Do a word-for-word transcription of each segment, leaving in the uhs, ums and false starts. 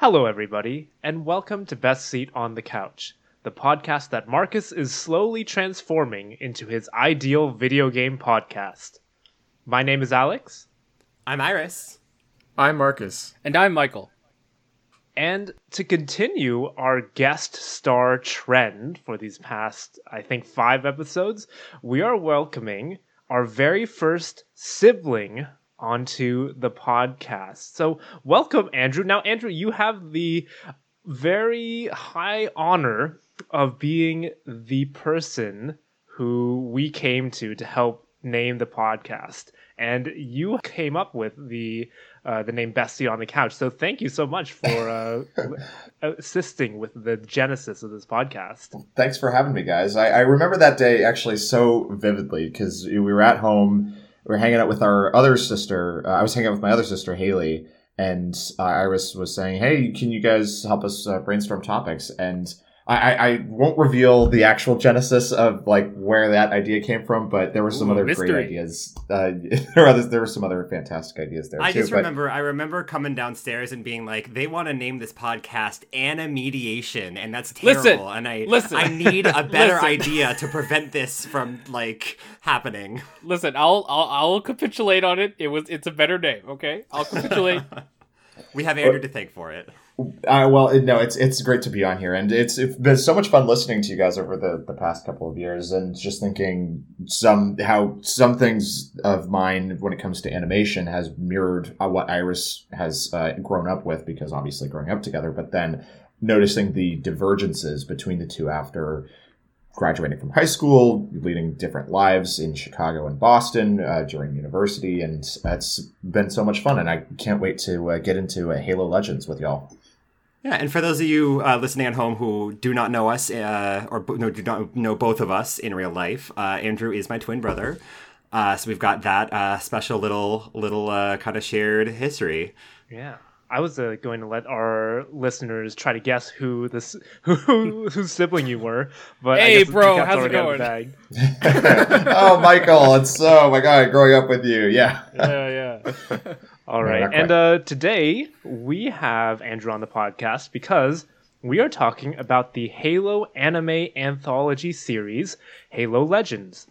Hello everybody, and welcome to Best Seat on the Couch, the podcast that Marcus is slowly transforming into his ideal video game podcast. My name is Alex. I'm Iris. I'm Marcus. And I'm Michael. And to continue our guest star trend for these past, I think, five episodes, we are welcoming our very first sibling onto the podcast. So welcome, Andrew. Now, Andrew, you have the very high honor of being the person who we came to to help name the podcast. And you came up with the uh, the name Best Seat on the Couch. So thank you so much for uh, assisting with the genesis of this podcast. Thanks for having me, guys. I, I remember that day actually so vividly because we were at home. We were hanging out with our other sister. Uh, I was hanging out with my other sister, Haley, and uh, Iris was saying, hey, can you guys help us uh, brainstorm topics? And I, I, I won't reveal the actual genesis of like where that idea came from, but there were some Ooh, other mystery. great ideas. Uh, there, were others, there were some other fantastic ideas there, I too. I just remember, but... I remember coming downstairs and being like, they want to name this podcast Anna Mediation, and that's terrible. Listen, and I, listen. I need a better idea to prevent this from like happening. Listen, I'll, I'll, I'll capitulate on it. It was, it's a better name. Okay, I'll capitulate. We have Andrew to thank for it. Uh, well, no, it's it's great to be on here, and it's, it's been so much fun listening to you guys over the, the past couple of years, and just thinking some how some things of mine when it comes to animation has mirrored what Iris has uh, grown up with, because obviously growing up together, but then noticing the divergences between the two after graduating from high school, leading different lives in Chicago and Boston uh, during university, and it's been so much fun, and I can't wait to uh, get into uh, Halo Legends with y'all. Yeah, and for those of you uh, listening at home who do not know us, uh, or no, do not know both of us in real life, uh, Andrew is my twin brother, uh, so we've got that uh, special little little uh, kind of shared history. Yeah. I was uh, going to let our listeners try to guess who this who whose sibling you were, but hey, I guess bro, how's it going? Oh, Michael, it's oh my god, growing up with you, yeah, yeah, yeah. All right, no, and uh, today we have Andrew on the podcast because we are talking about the Halo anime anthology series, Halo Legends,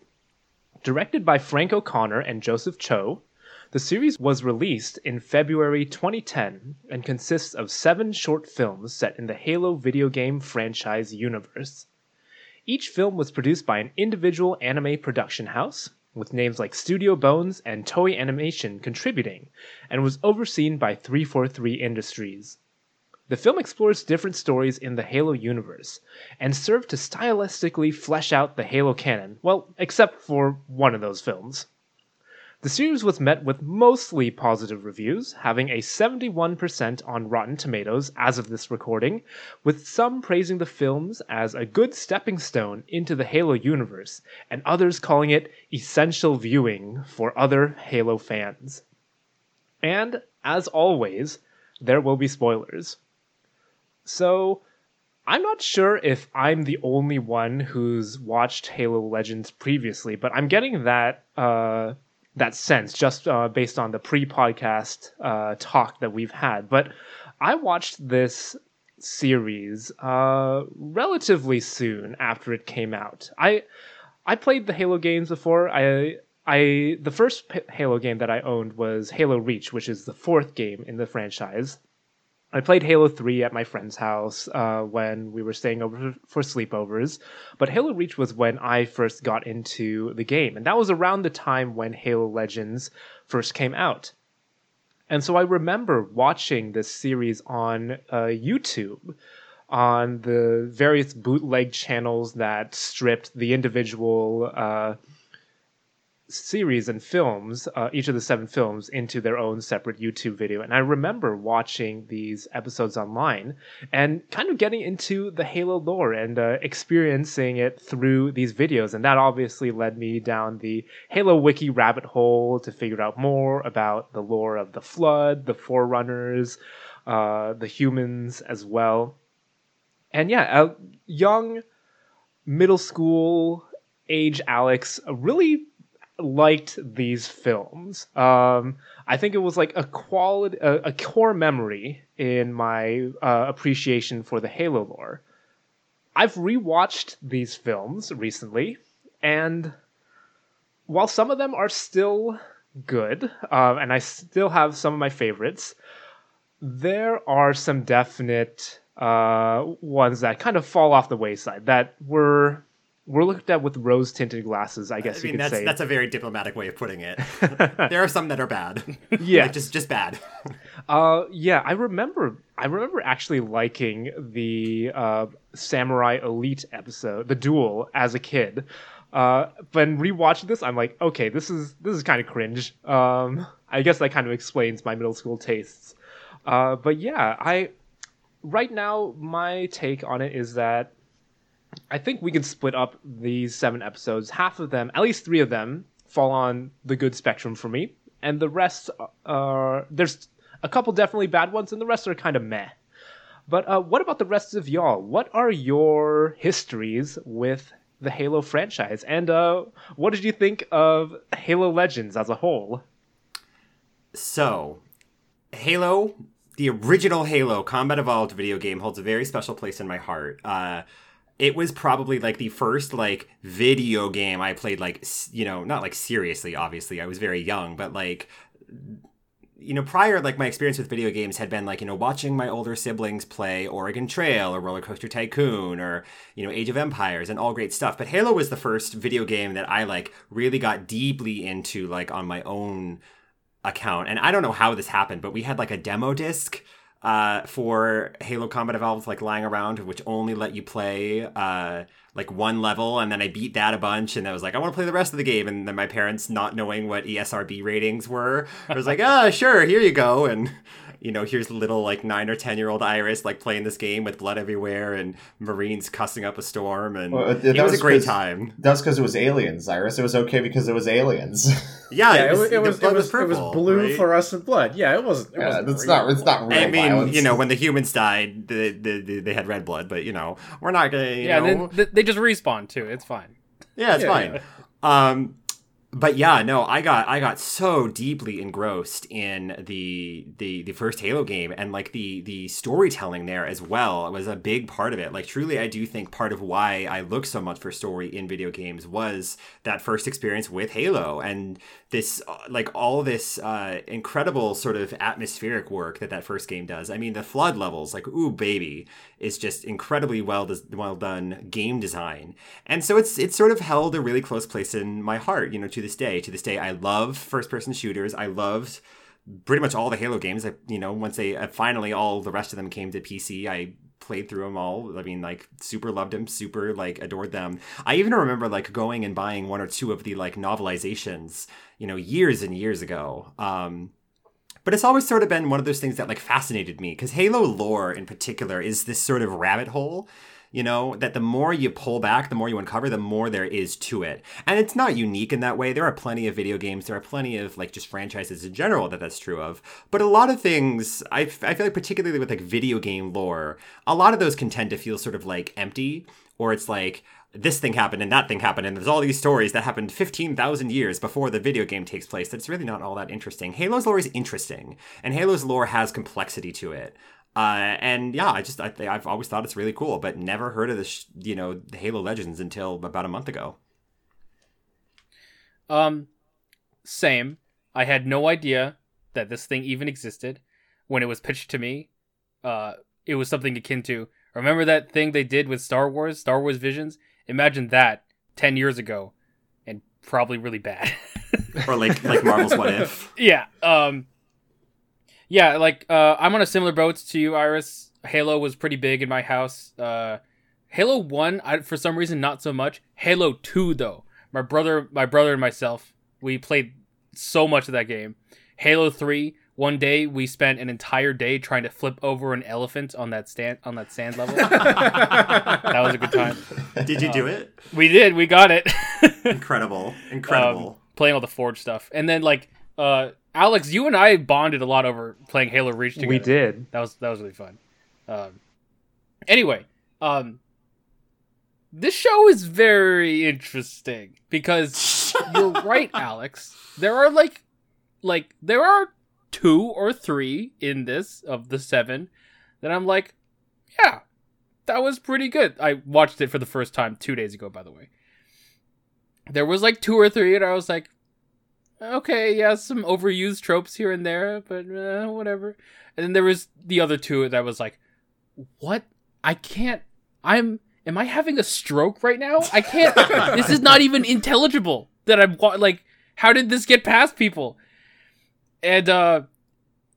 directed by Frank O'Connor and Joseph Cho. The series was released in February twenty ten and consists of seven short films set in the Halo video game franchise universe. Each film was produced by an individual anime production house, with names like Studio Bones and Toei Animation contributing, and was overseen by three forty-three Industries. The film explores different stories in the Halo universe, and served to stylistically flesh out the Halo canon, well, except for one of those films. The series was met with mostly positive reviews, having a seventy-one percent on Rotten Tomatoes as of this recording, with some praising the films as a good stepping stone into the Halo universe, and others calling it essential viewing for other Halo fans. And, as always, there will be spoilers. So, I'm not sure if I'm the only one who's watched Halo Legends previously, but I'm getting that, uh... that sense just uh, based on the pre-podcast uh, talk that we've had. But I watched this series uh, relatively soon after it came out. I I played the Halo games before. I I the first Halo game that I owned was Halo Reach, which is the fourth game in the franchise. I played Halo three at my friend's house uh, when we were staying over for sleepovers, but Halo Reach was when I first got into the game, and that was around the time when Halo Legends first came out. And so I remember watching this series on uh, YouTube, on the various bootleg channels that stripped the individual uh, series and films, uh, each of the seven films, into their own separate YouTube video. And I remember watching these episodes online and kind of getting into the Halo lore and uh, experiencing it through these videos. And that obviously led me down the Halo Wiki rabbit hole to figure out more about the lore of the Flood, the Forerunners, uh, the humans as well. And yeah, a young middle school age Alex really liked these films. Um, I think it was like a quality, a, a core memory in my uh, appreciation for the Halo lore. I've rewatched these films recently, and while some of them are still good, uh, and I still have some of my favorites, there are some definite uh, ones that kind of fall off the wayside that were We're looked at with rose-tinted glasses, I guess I mean, you could that's, say. That's a very diplomatic way of putting it. There are some that are bad. Yeah. Like just just bad. uh, yeah, I remember I remember actually liking the uh, Samurai Elite episode, the duel, as a kid. Uh, but in rewatching this, I'm like, okay, this is this is kind of cringe. Um, I guess that kind of explains my middle school tastes. Uh, but yeah, I right now, my take on it is that I think we can split up these seven episodes. Half of them, at least three of them, fall on the good spectrum for me. And the rest are... There's a couple definitely bad ones, and the rest are kind of meh. But uh, what about the rest of y'all? What are your histories with the Halo franchise? And uh, what did you think of Halo Legends as a whole? So, Halo, the original Halo Combat Evolved video game, holds a very special place in my heart. Uh... It was probably, like, the first, like, video game I played, like, you know, not, like, seriously, obviously. I was very young, but, like, you know, prior, like, my experience with video games had been, like, you know, watching my older siblings play Oregon Trail or Roller Coaster Tycoon or, you know, Age of Empires and all great stuff. But Halo was the first video game that I, like, really got deeply into, like, on my own account. And I don't know how this happened, but we had, like, a demo disc uh for Halo Combat Evolved, like, lying around, which only let you play uh like one level, and then I beat that a bunch, and I was like, I want to play the rest of the game, and then my parents, not knowing what E S R B ratings were, I was like, ah, sure, here you go, and you know, here's little, like, nine or ten year old Iris, like, playing this game with blood everywhere and Marines cussing up a storm, and well, that it was, was a great time. That's because it was aliens, Iris. It was okay because it was aliens. Yeah, yeah, it was. It was, it was, purple, it was blue, right? Fluorescent blood. Yeah, it wasn't. It yeah, wasn't it's real. not. It's not real. I mean, violence. You know, when the humans died, the, the, the, they had red blood, but you know, we're not gonna. You yeah, know... Then they just respawn too. It's fine. Yeah, it's yeah, fine. Yeah. Um. But yeah, no, I got I got so deeply engrossed in the the the first Halo game, and like the the storytelling there as well was a big part of it. Like, truly, I do think part of why I look so much for story in video games was that first experience with Halo, and this like all this uh, incredible sort of atmospheric work that that first game does. I mean, the Flood levels, like, ooh baby, is just incredibly well des- well done game design, and so it's it's sort of held a really close place in my heart, you know. To this day, to this day, I love first-person shooters. I loved pretty much all the Halo games. I, you know, once they uh, finally all the rest of them came to P C, I played through them all. I mean, like, super loved them, super like adored them. I even remember like going and buying one or two of the like novelizations, you know, years and years ago. Um, but it's always sort of been one of those things that like fascinated me, because Halo lore in particular is this sort of rabbit hole. You know, that the more you pull back, the more you uncover, the more there is to it. And it's not unique in that way. There are plenty of video games. There are plenty of, like, just franchises in general that that's true of. But a lot of things, I, f- I feel like particularly with, like, video game lore, a lot of those can tend to feel sort of, like, empty. Or it's like, this thing happened and that thing happened, and there's all these stories that happened fifteen thousand years before the video game takes place. That's really not all that interesting. Halo's lore is interesting. And Halo's lore has complexity to it. Uh, and yeah, I just I, I've always thought it's really cool, but never heard of this, you know, Halo Legends until about a month ago. Um, same. I had no idea that this thing even existed when it was pitched to me. Uh, it was something akin to, remember that thing they did with Star Wars, Star Wars Visions? Imagine that ten years ago, and probably really bad. Or like like Marvel's What If? Yeah. Um. Yeah, like, uh, I'm on a similar boat to you, Iris. Halo was pretty big in my house. Uh, Halo one, I, for some reason, not so much. Halo two, though. My brother my brother, and myself, we played so much of that game. Halo three, one day we spent an entire day trying to flip over an elephant on that stand on that sand level. That was a good time. Did you um, do it? We did. We got it. Incredible. Incredible. Um, playing all the Forge stuff. And then, like... Uh, Alex, you and I bonded a lot over playing Halo Reach together. We did. That was that was really fun. Um, anyway, um, this show is very interesting because you're right, Alex. There are like, like there are two or three in this of the seven that I'm like, yeah, that was pretty good. I watched it for the first time two days ago, by the way. There was like two or three, and I was like, okay, yeah, some overused tropes here and there, but uh, whatever. And then there was the other two that was like, what? I can't. I'm. Am I having a stroke right now? I can't. This is not even intelligible. That I'm like, how did this get past people? And uh,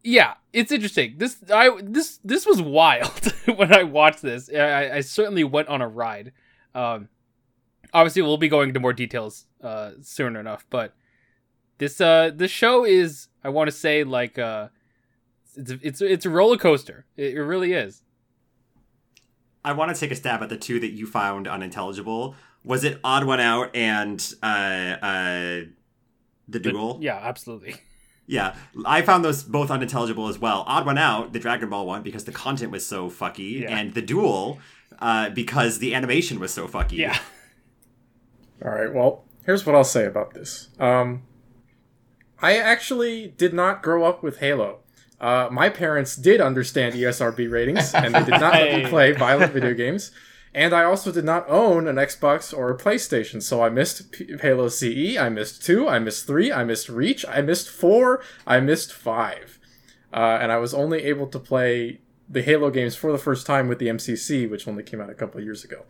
yeah, it's interesting. This I this this was wild when I watched this. I, I certainly went on a ride. Um, obviously, we'll be going into more details uh, soon enough, but. This uh the show is, I want to say, like uh it's it's it's a roller coaster. It, it really is. I want to take a stab at the two that you found unintelligible. Was it Odd One Out and uh uh The Duel? The, yeah, absolutely. Yeah, I found those both unintelligible as well. Odd One Out, the Dragon Ball one, because the content was so fucky, yeah. And The Duel, uh because the animation was so fucky. Yeah. All right. Well, here's what I'll say about this. Um. I actually did not grow up with Halo. Uh, my parents did understand E S R B ratings, and they did not let me play violent video games. And I also did not own an Xbox or a PlayStation, so I missed P- Halo C E, I missed two, I missed three, I missed Reach, I missed four, I missed five. Uh, and I was only able to play the Halo games for the first time with the M C C, which only came out a couple of years ago.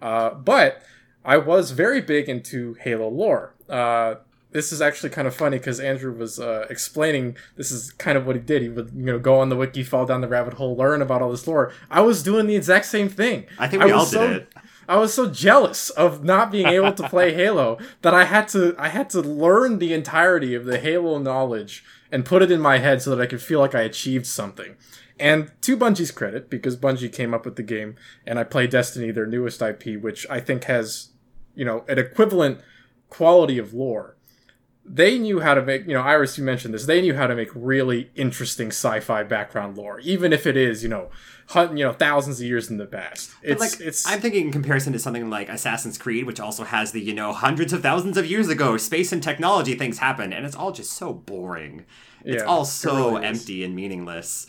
Uh, but I was very big into Halo lore. Uh... This is actually kind of funny because Andrew was uh, explaining this is kind of what he did. He would, you know, go on the wiki, fall down the rabbit hole, learn about all this lore. I was doing the exact same thing. I think we I all did so, it. I was so jealous of not being able to play Halo that I had to I had to learn the entirety of the Halo knowledge and put it in my head so that I could feel like I achieved something. And to Bungie's credit, because Bungie came up with the game, and I play Destiny, their newest I P, which I think has, you know, an equivalent quality of lore. They knew how to make, you know, Iris, you mentioned this, they knew how to make really interesting sci-fi background lore, even if it is, you know, hun- you know, thousands of years in the past. It's, like, it's... I'm thinking in comparison to something like Assassin's Creed, which also has the, you know, hundreds of thousands of years ago, space and technology things happen, and it's all just so boring. It's yeah, all so it really empty is. And meaningless.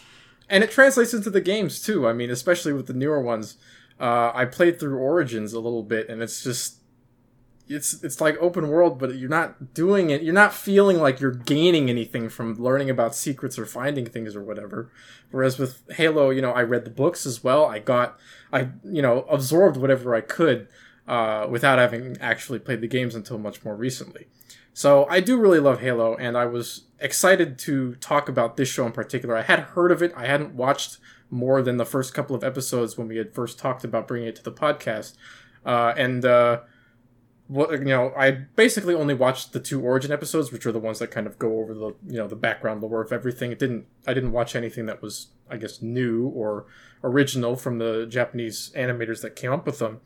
And it translates into the games, too. I mean, especially with the newer ones. Uh, I played through Origins a little bit, and it's just... It's it's like open world, but you're not doing it. You're not feeling like you're gaining anything from learning about secrets or finding things or whatever. Whereas with Halo, you know, I read the books as well. I got, I you know, absorbed whatever I could uh, without having actually played the games until much more recently. So I do really love Halo, and I was excited to talk about this show in particular. I had heard of it. I hadn't watched more than the first couple of episodes when we had first talked about bringing it to the podcast. Uh, and... uh Well, you know, I basically only watched the two Origin episodes, which are the ones that kind of go over the, you know, the background lore of everything. It didn't, I didn't watch anything that was, I guess, new or original from the Japanese animators that came up with them.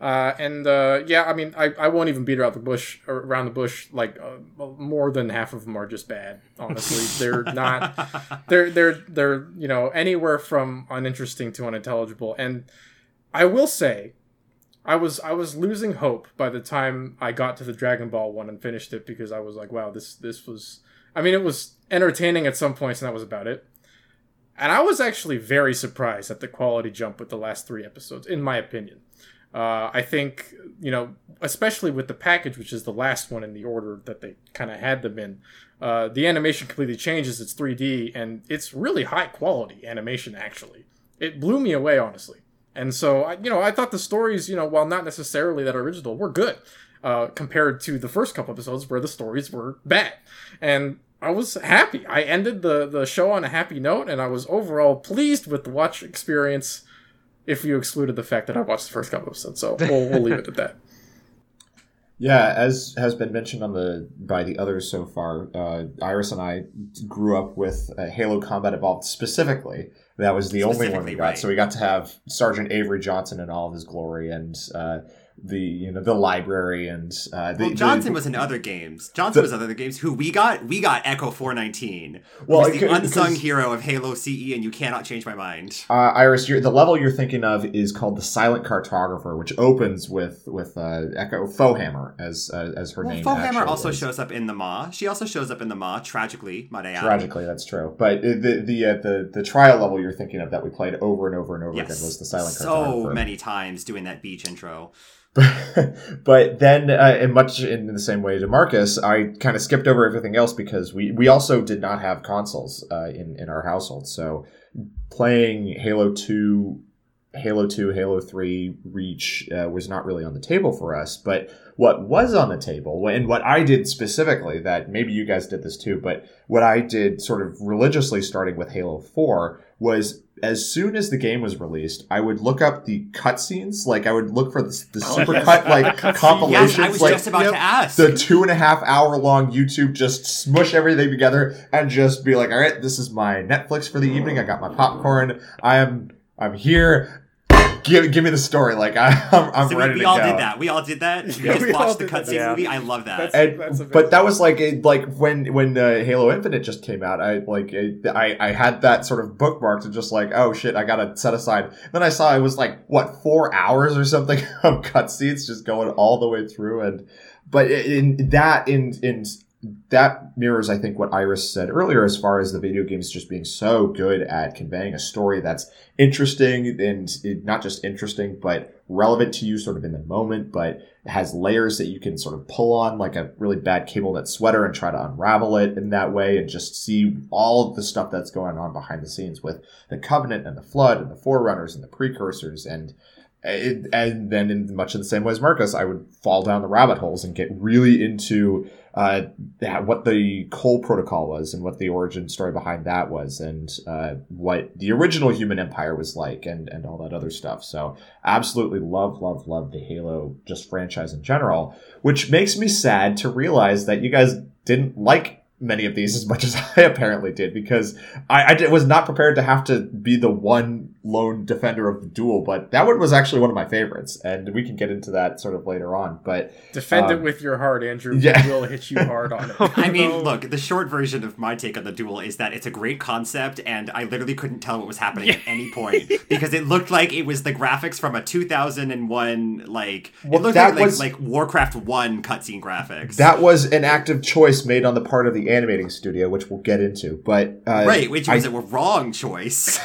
Uh, and, uh, yeah, I mean, I, I won't even beat around the bush, around the bush, like, uh, more than half of them are just bad, honestly. They're not, they're, they're, they're, you know, anywhere from uninteresting to unintelligible. And I will say... I was I was losing hope by the time I got to the Dragon Ball one and finished it because I was like, wow, this this was... I mean, it was entertaining at some points, and that was about it. And I was actually very surprised at the quality jump with the last three episodes, in my opinion. Uh, I think, you know, especially with the package, which is the last one in the order that they kind of had them in, uh, the animation completely changes. It's three D, and it's really high-quality animation, actually. It blew me away, honestly. And so, you know, I thought the stories, you know, while not necessarily that original, were good uh, compared to the first couple episodes where the stories were bad. And I was happy. I ended the, the show on a happy note, and I was overall pleased with the watch experience if you excluded the fact that I watched the first couple episodes. So we'll, we'll leave it at that. Yeah, as has been mentioned on the by the others so far, uh, Iris and I grew up with uh, Halo Combat Evolved specifically. That was the only one we got, right. So we got to have Sergeant Avery Johnson in all of his glory, and uh, the you know the library and uh, the, well, Johnson the, was in other games. Johnson the, was in other games. Who we got? We got Echo four nineteen. Well, who's the c- unsung hero of Halo C E, and you cannot change my mind. Uh, Iris, you're, the level you're thinking of is called the Silent Cartographer, which opens with with uh, Echo Foehammer as uh, as her well, name. Foehammer also is. shows up in the Maw. She also shows up in the Maw. Tragically, might I add. Tragically, that's true. But the the uh, the the trial level you're thinking of that we played over and over and over yes. again was the Silent so Cartographer. So many times doing that beach intro. But then, uh, and much in the same way to Marcus, I kind of skipped over everything else because we, we also did not have consoles uh, in, in our household. So playing Halo two, Halo two, Halo three, Reach uh, was not really on the table for us. But what was on the table, and what I did specifically, that maybe you guys did this too, but what I did sort of religiously starting with Halo four was... as soon as the game was released, I would look up the cutscenes. Like, I would look for the, the oh, super yes. cut, like, compilations. Yes, I was like, just about yep, to ask. The two and a half hour long YouTube, just smush everything together and just be like, all right, this is my Netflix for the evening. I got my popcorn. I am, I'm here. Give, give me the story. Like, I, I'm, I'm so ready we, we to go. We all did that. We all did that. We yeah, just we watched the cutscene yeah. movie. I love that. That's, and, that's but that was like, a, like when when uh, Halo Infinite just came out. I like a, I I had that sort of bookmarked and just like, oh shit, I gotta set aside. And then I saw it was like what four hours or something of cutscenes just going all the way through. And but in that in in. That mirrors, I think, what Iris said earlier as far as the video games just being so good at conveying a story that's interesting and not just interesting, but relevant to you sort of in the moment, but has layers that you can sort of pull on like a really bad cable knit sweater and try to unravel it in that way and just see all of the stuff that's going on behind the scenes with the Covenant and the Flood and the Forerunners and the Precursors and... It, and then in much in the same way as Marcus, I would fall down the rabbit holes and get really into uh, that, what the Cole Protocol was and what the origin story behind that was and uh, what the original human empire was like and, and all that other stuff. So absolutely love, love, love the Halo just franchise in general, which makes me sad to realize that you guys didn't like many of these as much as I apparently did, because I, I did, was not prepared to have to be the one lone defender of the duel, but that one was actually one of my favorites, and we can get into that sort of later on. But defend um, it with your heart, Andrew. Yeah. We will hit you hard on it. I mean, look, the short version of my take on the duel is that it's a great concept, and I literally couldn't tell what was happening yeah. at any point because it looked like it was the graphics from a two thousand one like well, it looked that like, was, like like Warcraft one cutscene graphics. That was an active choice made on the part of the animating studio, which we'll get into, but uh, right, which was I, a wrong choice.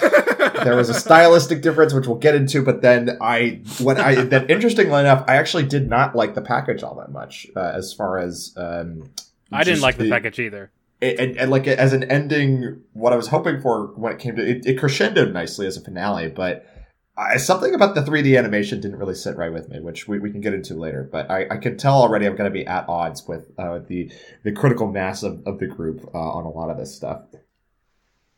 There was a stylistic difference, which we'll get into, but then I, when I, then interestingly enough, I actually did not like the package all that much. Uh, as far as um, I didn't like the, the package either. It, and, and like as an ending, what I was hoping for when it came to it, it crescendoed nicely as a finale, but I, something about the three D animation didn't really sit right with me, which we, we can get into later. But I, I can tell already I'm going to be at odds with uh, the the critical mass of, of the group uh, on a lot of this stuff.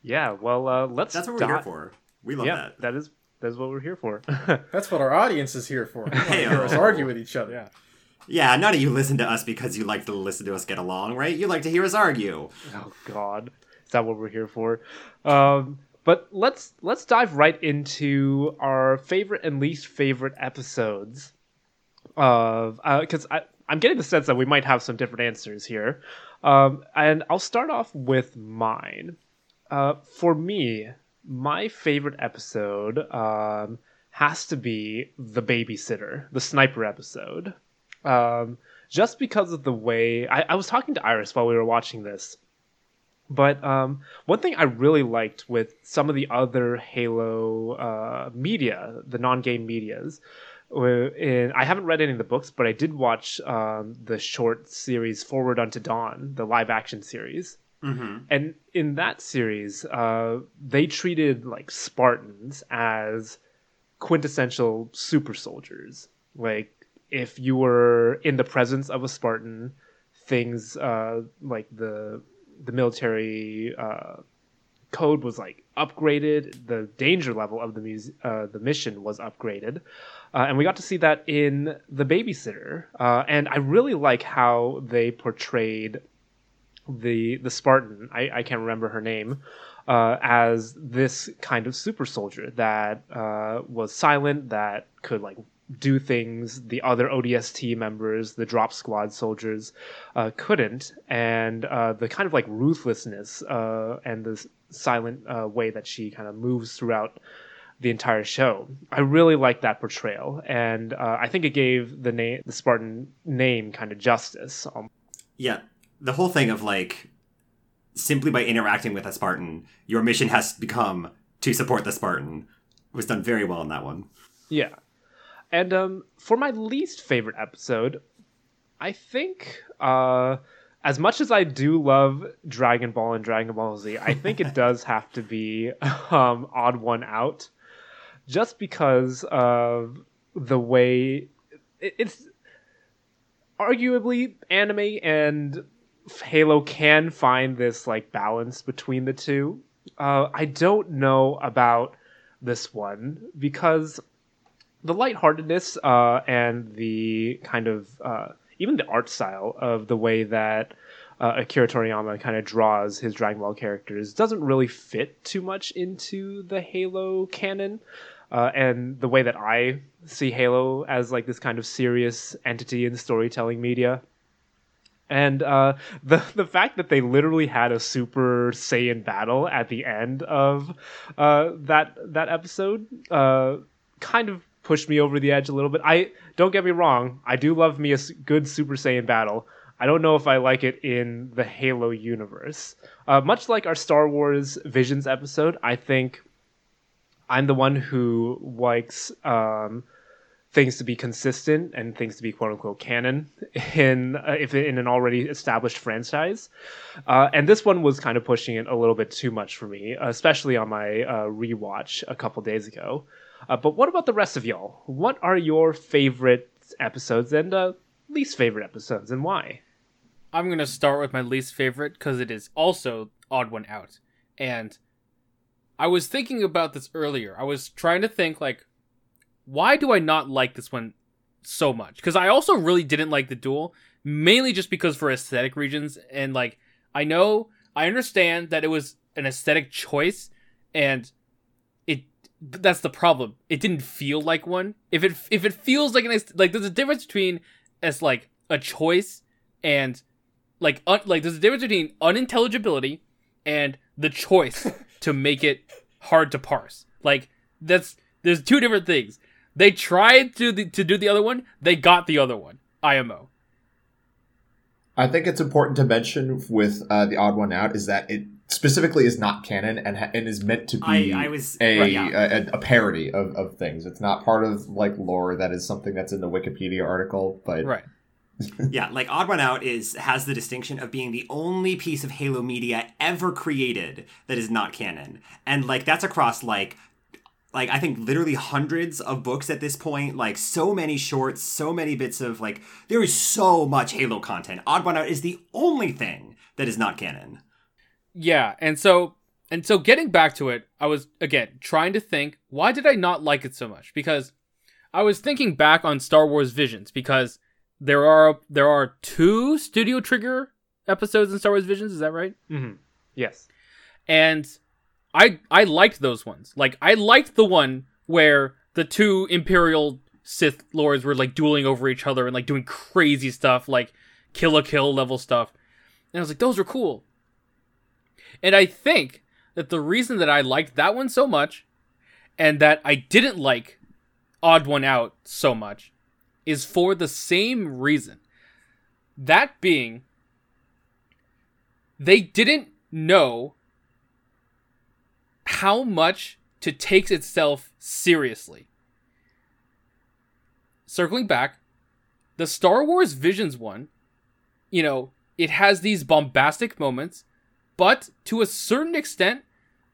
Yeah, well, uh, let's. That's what we're here for. We love yep, that. That is that's what we're here for. That's what our audience is here for. We hey, hear us argue with each other. Yeah. Yeah, none of you listen to us because you like to listen to us get along, right? You like to hear us argue. Oh God, is that what we're here for? Um, but let's let's dive right into our favorite and least favorite episodes of uh, because I I'm getting the sense that we might have some different answers here, um, and I'll start off with mine. Uh, for me. My favorite episode um, has to be the babysitter, the sniper episode. Um, just because of the way... I, I was talking to Iris while we were watching this. But um, one thing I really liked with some of the other Halo uh, media, the non-game medias... In, I haven't read any of the books, but I did watch um, the short series Forward Unto Dawn, the live-action series. Mm-hmm. And in that series, uh, they treated like Spartans as quintessential super soldiers. Like if you were in the presence of a Spartan, things uh, like the the military uh, code was like upgraded. The danger level of the mu- uh, the mission was upgraded, uh, and we got to see that in The Babysitter. Uh, and I really like how they portrayed. the the Spartan, I, I can't remember her name, uh, as this kind of super soldier that uh, was silent, that could like do things the other O D S T members, the drop squad soldiers, uh, couldn't, and uh, the kind of like ruthlessness uh, and the silent uh, way that she kind of moves throughout the entire show. I really like that portrayal, and uh, I think it gave the name, the Spartan name, kind of justice. Um, yeah, the whole thing of like simply by interacting with a Spartan, your mission has become to support the Spartan was done very well in that one. Yeah. And um, for my least favorite episode, I think, uh, as much as I do love Dragon Ball and Dragon Ball Z, I think it does have to be um, Odd One Out, just because of the way it, it's arguably anime and Halo can find this like balance between the two. Uh, I don't know about this one because the lightheartedness uh, and the kind of uh, even the art style of the way that uh, Akira Toriyama kind of draws his Dragon Ball characters doesn't really fit too much into the Halo canon. Uh, and the way that I see Halo as like this kind of serious entity in storytelling media. And uh, the the fact that they literally had a Super Saiyan battle at the end of uh, that that episode uh, kind of pushed me over the edge a little bit. I don't get me wrong, I do love me a good Super Saiyan battle. I don't know if I like it in the Halo universe. Uh, much like our Star Wars Visions episode, I think I'm the one who likes um, things to be consistent and things to be quote unquote canon in uh, if in an already established franchise. Uh, and this one was kind of pushing it a little bit too much for me, especially on my uh, rewatch a couple days ago. Uh, but what about the rest of y'all? What are your favorite episodes and uh, least favorite episodes, and why? I'm going to start with my least favorite because it is also Odd One Out. And I was thinking about this earlier. I was trying to think, like, why do I not like this one so much? Because I also really didn't like the duel, mainly just because for aesthetic reasons. And, like, I know, I understand that it was an aesthetic choice, and that's the problem. It didn't feel like one. If it if it feels like an like there's a difference between as like a choice and like un, like there's a difference between unintelligibility and the choice to make it hard to parse. Like that's there's two different things. They tried to the, to do the other one. They got the other one. I M O. I think it's important to mention with uh, the Odd One Out is that it specifically is not canon and ha- and is meant to be I, I was, a, right, yeah. a a parody of, of things. It's not part of like lore. That is something that's in the Wikipedia article, but right. Yeah, like Odd One Out is has the distinction of being the only piece of Halo media ever created that is not canon, and like that's across like like I think literally hundreds of books at this point. Like so many shorts, so many bits of like there is so much Halo content. Odd One Out is the only thing that is not canon. Yeah, and so and so getting back to it, I was, again, trying to think, why did I not like it so much? Because I was thinking back on Star Wars Visions, because there are there are two Studio Trigger episodes in Star Wars Visions, is that right? Mm-hmm. Yes. And I I liked those ones. Like, I liked the one where the two Imperial Sith Lords were, like, dueling over each other and, like, doing crazy stuff, like, kill-a-kill level stuff. And I was like, those were cool. And I think that the reason that I liked that one so much and that I didn't like Odd One Out so much is for the same reason. That being, they didn't know how much to take itself seriously. Circling back, the Star Wars Visions one, you know, it has these bombastic moments. But to a certain extent,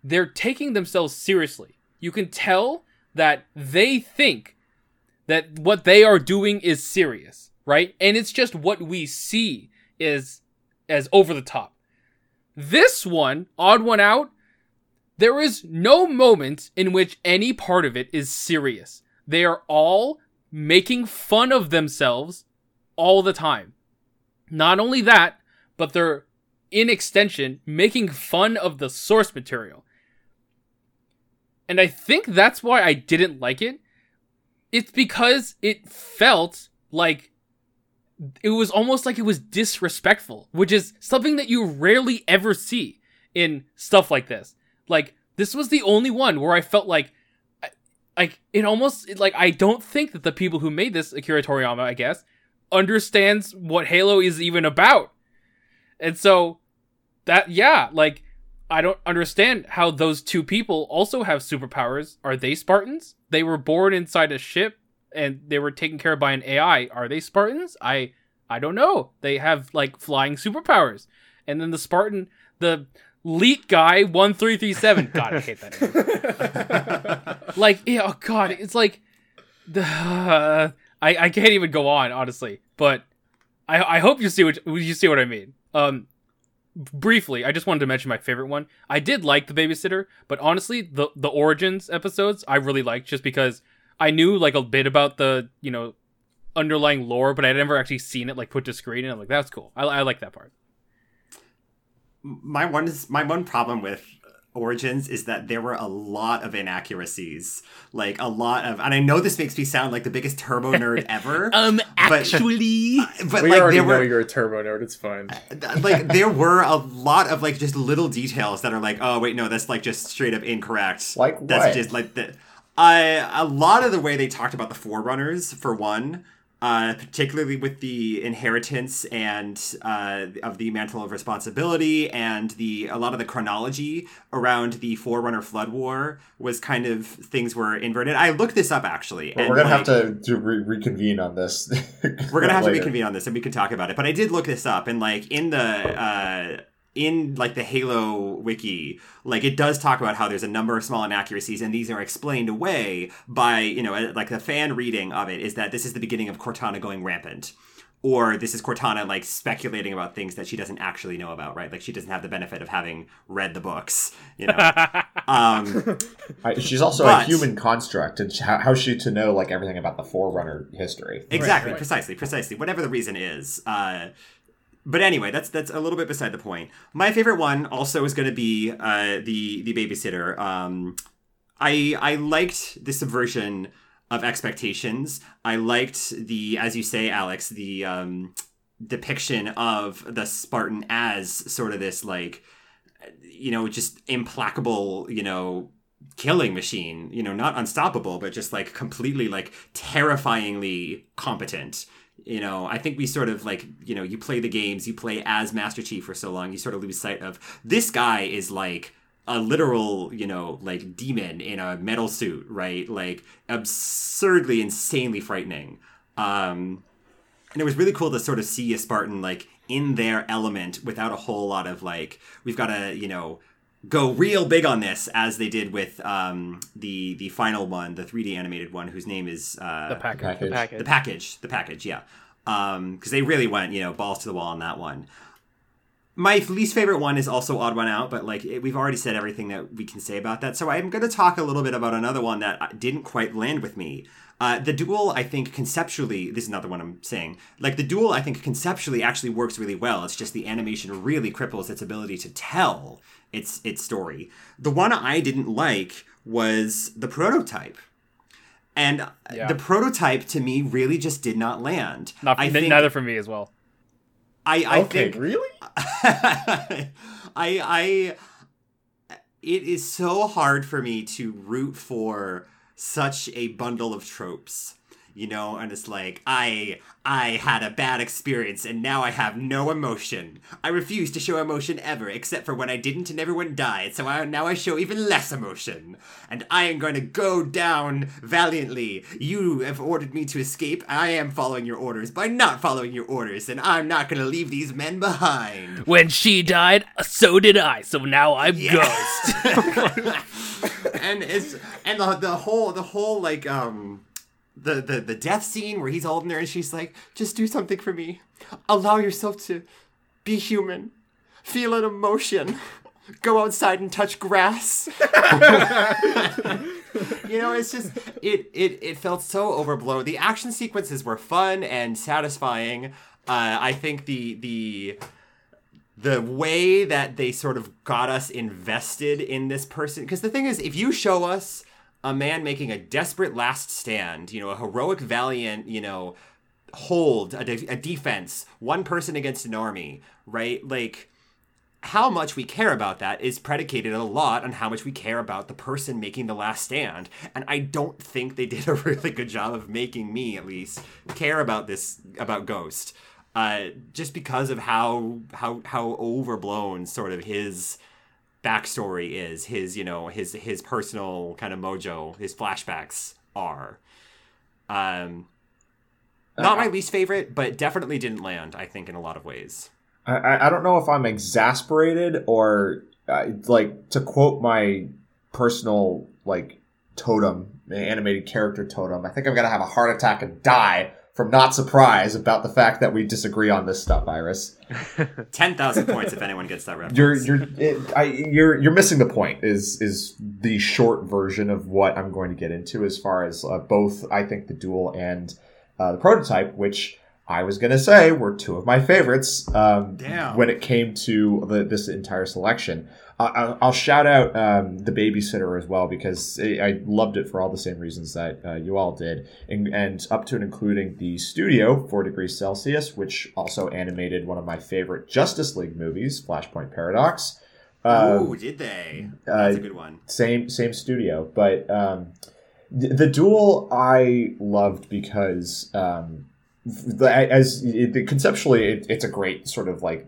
they're taking themselves seriously. You can tell that they think that what they are doing is serious, right? And it's just what we see is as over the top. This one, Odd One Out, there is no moment in which any part of it is serious. They are all making fun of themselves all the time. Not only that, but they're in extension, making fun of the source material. And I think that's why I didn't like it. It's because it felt like it was almost like it was disrespectful, which is something that you rarely ever see in stuff like this. Like, this was the only one where I felt like, like, it almost, like, I don't think that the people who made this, Akira Toriyama, I guess, understands what Halo is even about. And so, that, yeah, like, I don't understand how those two people also have superpowers. Are they Spartans? They were born inside a ship, and they were taken care of by an A I. Are they Spartans? I, I don't know. They have, like, flying superpowers. And then the Spartan, the... Leet guy one three three seven. God, I hate that. Like, yeah, oh god, it's like, uh, I I can't even go on, honestly. But I I hope you see what you see what I mean. Um, briefly, I just wanted to mention my favorite one. I did like the babysitter, but honestly, the the Origins episodes I really liked just because I knew like a bit about the you know underlying lore, but I'd never actually seen it like put to screen, and I'm like, that's cool. I I like that part. My one is my one problem with Origins is that there were a lot of inaccuracies, like a lot of, and I know this makes me sound like the biggest turbo nerd ever. um, actually, but, but we like, already there were, know you're a turbo nerd. It's fine. Like there were a lot of like just little details that are like, oh wait, no, that's like just straight up incorrect. Like what? That's just like the, uh, a lot of the way they talked about the Forerunners for one. Uh, particularly with the inheritance and uh, of the mantle of responsibility and the a lot of the chronology around the Forerunner Flood War was kind of things were inverted. I looked this up actually. Well, and we're gonna like, have to do re- reconvene on this. We're gonna have later. to reconvene on this, and we can talk about it. But I did look this up, and like in the uh, in like the Halo wiki, like it does talk about how there's a number of small inaccuracies, and these are explained away by, you know, like the fan reading of it is that this is the beginning of Cortana going rampant, or this is Cortana like speculating about things that she doesn't actually know about, right? Like she doesn't have the benefit of having read the books, you know. um, she's also but, a human construct, and how how's she to know like everything about the Forerunner history? Exactly, right, right. precisely, precisely. Whatever the reason is. Uh, But anyway, that's that's a little bit beside the point. My favorite one also is going to be uh, the the babysitter. Um, I I liked the subversion of expectations. I liked the, as you say, Alex, the um, depiction of the Spartan as sort of this like, you know, just implacable, you know, killing machine. You know, not unstoppable, but just like completely like terrifyingly competent. You know, I think we sort of like, you know, you play the games, you play as Master Chief for so long, you sort of lose sight of this guy is like a literal, you know, like demon in a metal suit, right? Like absurdly, insanely frightening. Um, and it was really cool to sort of see a Spartan like in their element without a whole lot of like, we've got to, you know, go real big on this as they did with um, the the final one, the three D animated one, whose name is... Uh, the, package. Package. the Package. The Package. The Package, yeah. Because um, they really went, you know, balls to the wall on that one. My least favorite one is also Odd One Out, but like it, we've already said everything that we can say about that. So I'm going to talk a little bit about another one that didn't quite land with me. Uh, the duel, I think, conceptually... This is not the one I'm saying. Like, the duel, I think, conceptually actually works really well. It's just the animation really cripples its ability to tell its its story. The one I didn't like was the prototype. And yeah. the prototype, to me, really just did not land. Not for, I think, neither for me as well. I, I okay, think... really? I... I. It is so hard for me to root for... such a bundle of tropes, you know, and it's like, I I had a bad experience and now I have no emotion. I refuse to show emotion ever, except for when I didn't and everyone died, so I, now I show even less emotion. And I am going to go down valiantly. You have ordered me to escape. I am following your orders by not following your orders, and I'm not going to leave these men behind. When she died, so did I, so now I'm yeah. ghost. And it's and the, the whole the whole like um the, the the death scene where he's holding her and she's like, just do something for me, allow yourself to be human, feel an emotion, go outside and touch grass. You know, it's just it it it felt so overblown. The action sequences were fun and satisfying. Uh, I think the the. The way that they sort of got us invested in this person, because the thing is, if you show us a man making a desperate last stand, you know, a heroic, valiant, you know, hold, a, de- a defense, one person against an army, right? Like, how much we care about that is predicated a lot on how much we care about the person making the last stand. And I don't think they did a really good job of making me, at least, care about this, about Ghost. Uh, just because of how how how overblown sort of his backstory is, his, you know, his his personal kind of mojo, his flashbacks are. Um, not my least favorite, but definitely didn't land, I think, in a lot of ways. I, I don't know if I'm exasperated or, uh, like, to quote my personal, like, totem, animated character totem, I think I'm going to have a heart attack and die from not surprised about the fact that we disagree on this stuff, Iris. ten thousand points if anyone gets that reference. You're you're it, I, you're you're missing the point is is the short version of what I'm going to get into as far as uh, both, I think, the duel and uh, the prototype, which... I was going to say were two of my favorites um, when it came to the, this entire selection. Uh, I'll shout out um, The Babysitter as well, because I loved it for all the same reasons that uh, you all did, and, and up to and including the studio, Four Degrees Celsius, which also animated one of my favorite Justice League movies, Flashpoint Paradox. Um, oh, did they? That's uh, a good one. Same, same studio. But um, the, the duel I loved because... Um, As it, conceptually, it, it's a great sort of like,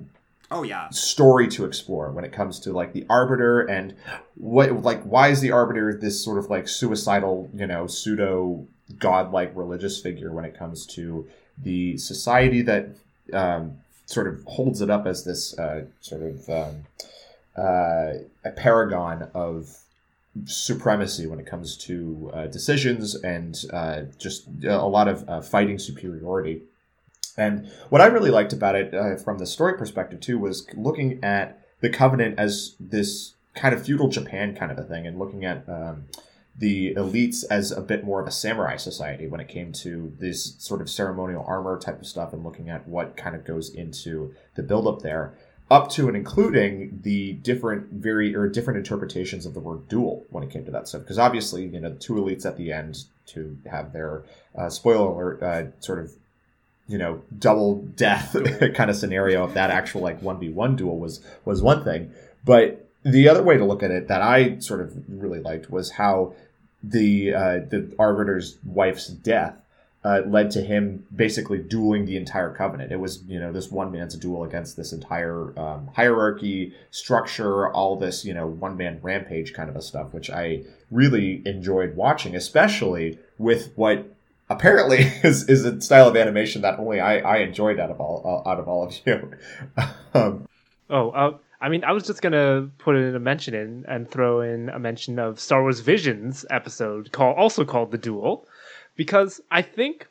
oh yeah, story to explore when it comes to like the Arbiter and what like why is the Arbiter this sort of like suicidal, you know, pseudo godlike religious figure when it comes to the society that um, sort of holds it up as this uh, sort of um, uh, a paragon of supremacy when it comes to uh, decisions and uh, just a lot of uh, fighting superiority. And what I really liked about it uh, from the story perspective too was looking at the Covenant as this kind of feudal Japan kind of a thing, and looking at um, the elites as a bit more of a samurai society when it came to this sort of ceremonial armor type of stuff, and looking at what kind of goes into the build-up there, up to and including the different very or different interpretations of the word duel when it came to that stuff. Because obviously, you know, the two elites at the end to have their, uh, spoiler alert, uh, sort of, you know, double death kind of scenario of that actual like one v one duel was was one thing. But the other way to look at it that I sort of really liked was how the uh, the Arbiter's wife's death Uh, led to him basically dueling the entire Covenant. It was, you know, this one man's duel against this entire um, hierarchy, structure, all this, you know, one-man rampage kind of a stuff, which I really enjoyed watching, especially with what apparently is, is a style of animation that only I, I enjoyed out of all uh, out of all of you. um, oh, uh, I mean, I was just going to put in a mention in and throw in a mention of Star Wars Visions episode, call, also called The Duel, because I think,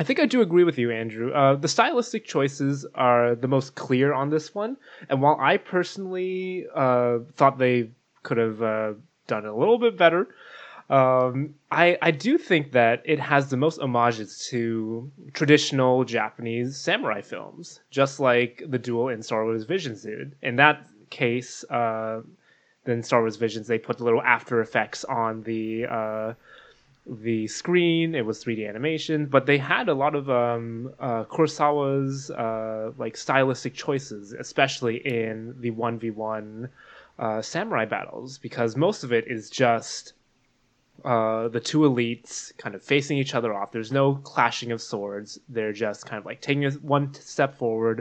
I think I do agree with you, Andrew. Uh, the stylistic choices are the most clear on this one, and while I personally uh, thought they could have uh, done it a little bit better, um, I I do think that it has the most homages to traditional Japanese samurai films, just like the duel in Star Wars Visions did. In that case, uh, in Star Wars Visions, they put the little After Effects on the. Uh, the screen, it was three D animation, but they had a lot of um uh Kurosawa's uh like stylistic choices, especially in the one v one uh samurai battles, because most of it is just uh the two elites kind of facing each other off. There's no clashing of swords. They're just kind of like taking one step forward,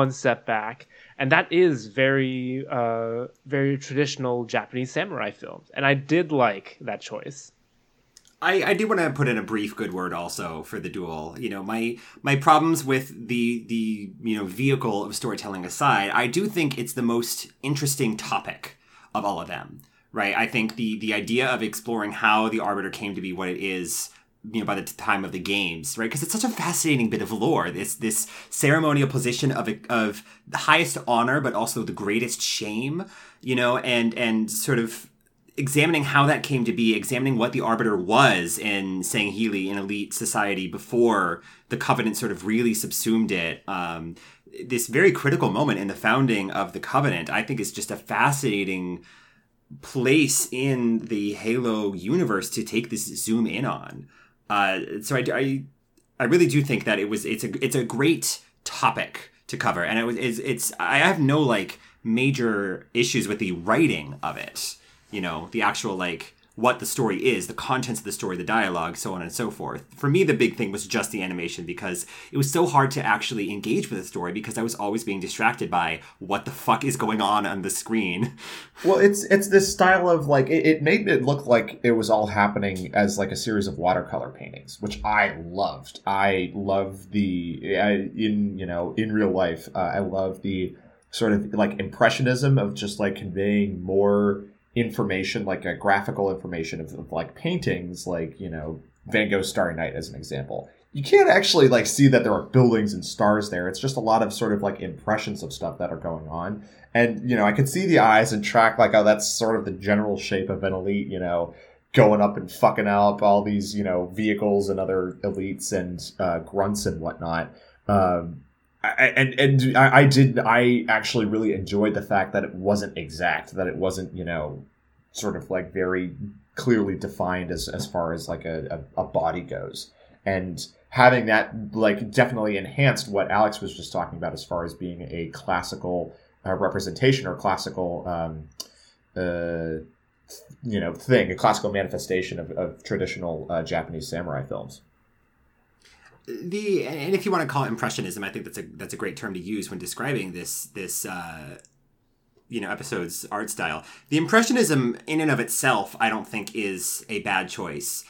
one step back, and that is very uh very traditional Japanese samurai films, and I did like that choice. I, I do want to put in a brief good word also for the duel. You know, my my problems with the the you know vehicle of storytelling aside, I do think it's the most interesting topic of all of them, right? I think the the idea of exploring how the Arbiter came to be what it is, you know, by the time of the games, right? Because it's such a fascinating bit of lore. This this ceremonial position of of the highest honor, but also the greatest shame, you know, and and sort of. Examining how that came to be, examining what the Arbiter was in Sangheili, in elite society before the Covenant sort of really subsumed it. Um, this very critical moment in the founding of the Covenant, I think, is just a fascinating place in the Halo universe to take this zoom in on. Uh, so I, I, I really do think that it was it's a it's a great topic to cover, and it was it's, it's I have no like major issues with the writing of it. You know, the actual like what the story is, the contents of the story, the dialogue, so on and so forth. For me, the big thing was just the animation, because it was so hard to actually engage with the story because I was always being distracted by what the fuck is going on on the screen. Well, it's it's this style of, like, it, it made it look like it was all happening as, like, a series of watercolor paintings, which I loved. I love the, I, in, you know, in real life, uh, I love the sort of, like, impressionism of just, like, conveying more information, like a graphical information of, of like paintings, like, you know, Van Gogh's Starry Night as an example. You can't actually like see that there are buildings and stars there. It's just a lot of sort of like impressions of stuff that are going on. And, you know, I could see the eyes and track like, oh, that's sort of the general shape of an elite, you know, going up and fucking up all these, you know, vehicles and other elites and uh, grunts and whatnot. Um, I, and and I, I did I actually really enjoyed the fact that it wasn't exact, that it wasn't, you know, sort of like very clearly defined as, as far as like a, a, a body goes. And having that like definitely enhanced what Alex was just talking about as far as being a classical uh, representation or classical, um, uh, you know, thing, a classical manifestation of, of traditional uh, Japanese samurai films. The and if you want to call it impressionism, I think that's a that's a great term to use when describing this this uh, you know, episode's art style. The impressionism in and of itself, I don't think is a bad choice.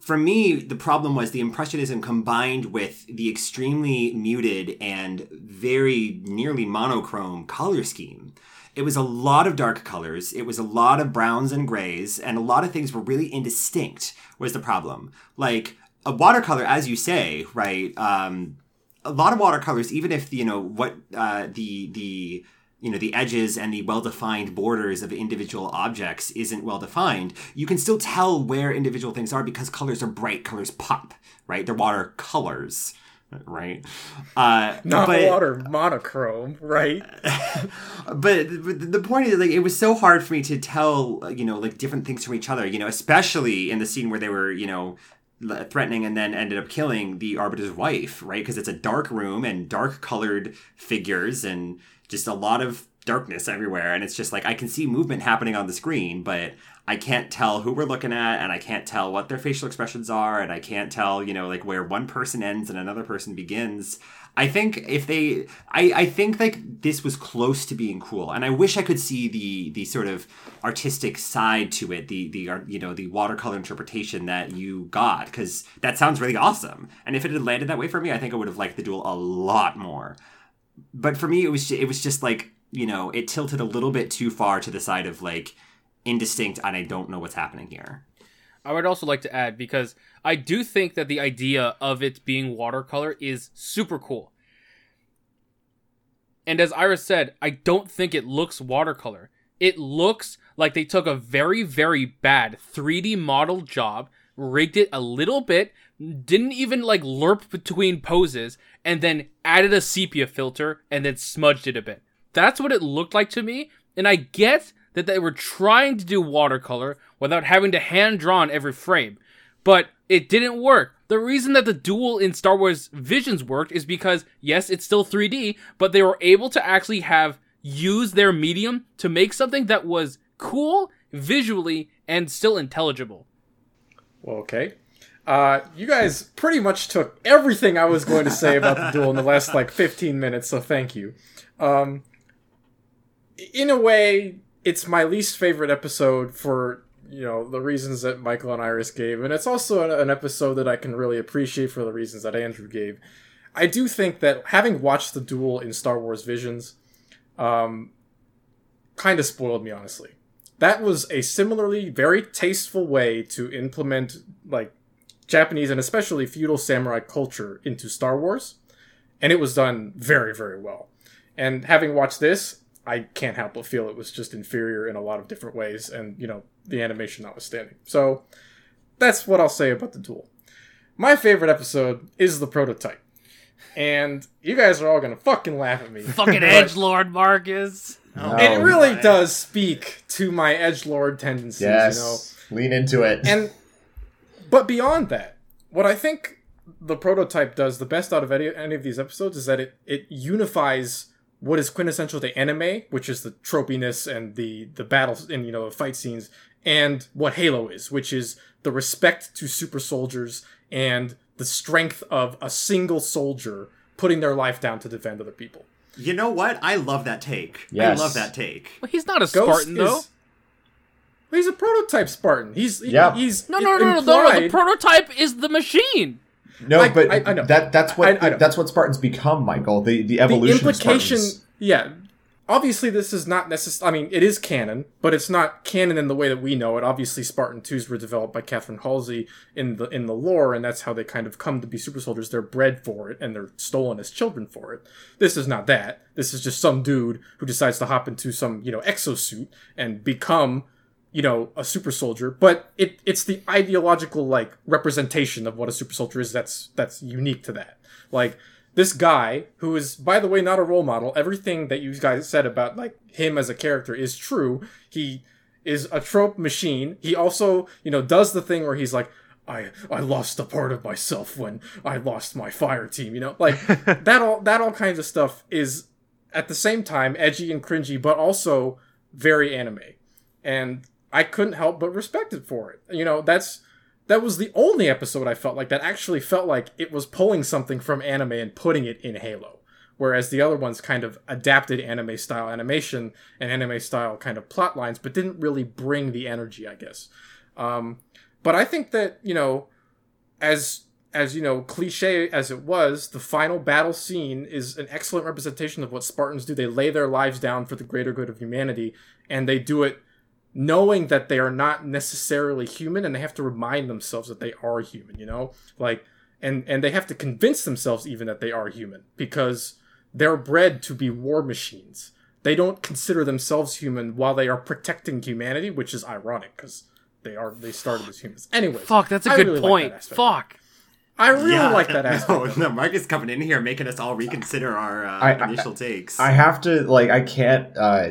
For me, the problem was the impressionism combined with the extremely muted and very nearly monochrome color scheme. It was a lot of dark colors. It was a lot of browns and grays, and a lot of things were really indistinct. Was the problem like? A watercolor, as you say, right? Um, a lot of watercolors, even if you know what uh, the the you know the edges and the well-defined borders of individual objects isn't well-defined, you can still tell where individual things are because colors are bright, colors pop, right? They're watercolors, right? Uh, Not but, water monochrome, right? but the point is, like, it was so hard for me to tell, you know, like different things from each other, you know, especially in the scene where they were, you know. threatening and then ended up killing the Arbiter's wife, right? Because it's a dark room and dark colored figures and just a lot of darkness everywhere. And it's just like, I can see movement happening on the screen, but I can't tell who we're looking at, and I can't tell what their facial expressions are, and I can't tell, you know, like where one person ends and another person begins. I think if they, I, I think like this was close to being cool, and I wish I could see the the sort of artistic side to it, the the you know the watercolor interpretation that you got, because that sounds really awesome. And if it had landed that way for me, I think I would have liked the duel a lot more. But for me, it was it was just like, you know, it tilted a little bit too far to the side of like indistinct, and I don't know what's happening here. I would also like to add, because I do think that the idea of it being watercolor is super cool. And as Ira said, I don't think it looks watercolor. It looks like they took a very, very bad three D model job, rigged it a little bit, didn't even like lerp between poses, and then added a sepia filter and then smudged it a bit. That's what it looked like to me. And I get that they were trying to do watercolor without having to hand-draw on every frame. But it didn't work. The reason that the duel in Star Wars Visions worked is because, yes, it's still three D, but they were able to actually have used their medium to make something that was cool visually and still intelligible. Well, okay. Uh, you guys pretty much took everything I was going to say about the duel in the last, like, fifteen minutes, so thank you. Um, in a way, it's my least favorite episode for, you know, the reasons that Michael and Iris gave. And it's also an episode that I can really appreciate for the reasons that Andrew gave. I do think that having watched the duel in Star Wars Visions um, kind of spoiled me, honestly. That was a similarly very tasteful way to implement, like, Japanese and especially feudal samurai culture into Star Wars. And it was done very, very well. And having watched this, I can't help but feel it was just inferior in a lot of different ways, and, you know, the animation notwithstanding. So, that's what I'll say about the duel. My favorite episode is the prototype. And you guys are all going to fucking laugh at me. Fucking edgelord, Marcus. No. And it really does speak to my edgelord tendencies, yes. you know. Lean into it. And but beyond that, what I think the prototype does the best out of any, any of these episodes is that it, it unifies what is quintessential to anime, which is the tropiness and the, the battles and, you know, the fight scenes, and what Halo is, which is the respect to super soldiers and the strength of a single soldier putting their life down to defend other people. You know what? I love that take. Yes. I love that take. Well, he's not a Spartan, Ghost though. Is, well, he's a prototype Spartan. He's yeah. he's no, no, no, no, no, no. The prototype is the machine. No, I, but I, I know. that that's what I, I know. that's what Spartans become, Michael. The the evolution. The implication, of Spartans. Yeah. Obviously, this is not necessarily... I mean, it is canon, but it's not canon in the way that we know it. Obviously, Spartan twos were developed by Catherine Halsey in the in the lore, and that's how they kind of come to be super soldiers. They're bred for it, and they're stolen as children for it. This is not that. This is just some dude who decides to hop into some, you know, exosuit and become, you know, a super soldier. But it it's the ideological, like, representation of what a super soldier is that's that's unique to that. Like... This guy, who is, by the way, not a role model, everything that you guys said about, like, him as a character is true. He is a trope machine. He also, you know, does the thing where he's like, I I lost a part of myself when I lost my fire team, you know? Like, that all that all kinds of stuff is, at the same time, edgy and cringy, but also very anime. And I couldn't help but respect it for it. You know, that's... That was the only episode I felt like that actually felt like it was pulling something from anime and putting it in Halo. Whereas the other ones kind of adapted anime-style animation and anime-style kind of plot lines, but didn't really bring the energy, I guess. Um, but I think that, you know, as, as, you know, cliche as it was, the final battle scene is an excellent representation of what Spartans do. They lay their lives down for the greater good of humanity, and they do it knowing that they are not necessarily human, and they have to remind themselves that they are human, you know? Like, and, and they have to convince themselves even that they are human, because they're bred to be war machines. They don't consider themselves human while they are protecting humanity, which is ironic, because they are they started as humans. Anyway. Fuck, that's a I good really point. Like Fuck. I really yeah, like that aspect. No, no, Mark is coming in here making us all reconsider our uh, I, initial I, takes. I have to, like, I can't uh,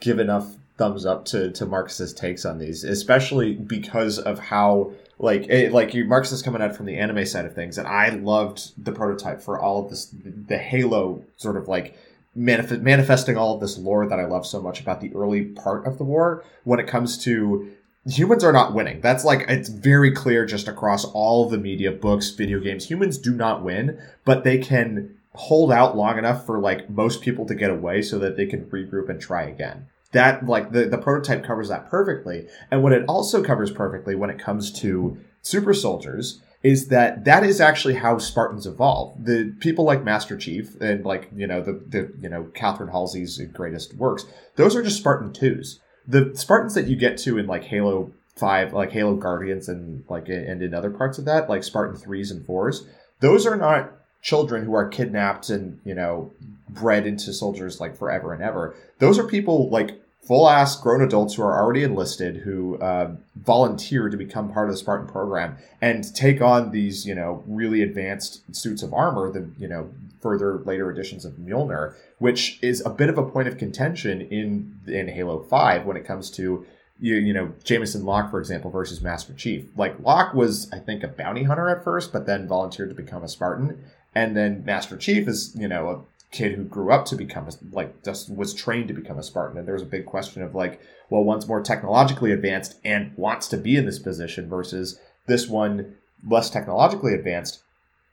give enough thumbs up to to Marcus's takes on these, especially because of how like it, like you Marcus is coming at it from the anime side of things, and I loved the prototype for all of this, the Halo sort of like manif- manifesting all of this lore that I love so much about the early part of the war when it comes to humans are not winning. That's like, it's very clear just across all the media, books, video games, humans do not win, but they can hold out long enough for like most people to get away so that they can regroup and try again. That, like, the, the prototype covers that perfectly. And what it also covers perfectly when it comes to super soldiers is that that is actually how Spartans evolve. The people like Master Chief and, like, you know, the, the you know, Catherine Halsey's greatest works, those are just Spartan twos. The Spartans that you get to in, like, Halo five, like, Halo Guardians and, like, and in other parts of that, like, Spartan threes and fours, those are not children who are kidnapped and, you know, bred into soldiers like forever and ever. Those are people like full-ass grown adults who are already enlisted, who uh, volunteer to become part of the Spartan program and take on these, you know, really advanced suits of armor, the, you know, further later editions of Mjolnir, which is a bit of a point of contention in in Halo five when it comes to You, you know, Jameson Locke, for example, versus Master Chief. Like, Locke was, I think, a bounty hunter at first, but then volunteered to become a Spartan. And then Master Chief is, you know, a kid who grew up to become, a, like, just was trained to become a Spartan. And there was a big question of, like, well, one's more technologically advanced and wants to be in this position versus this one less technologically advanced.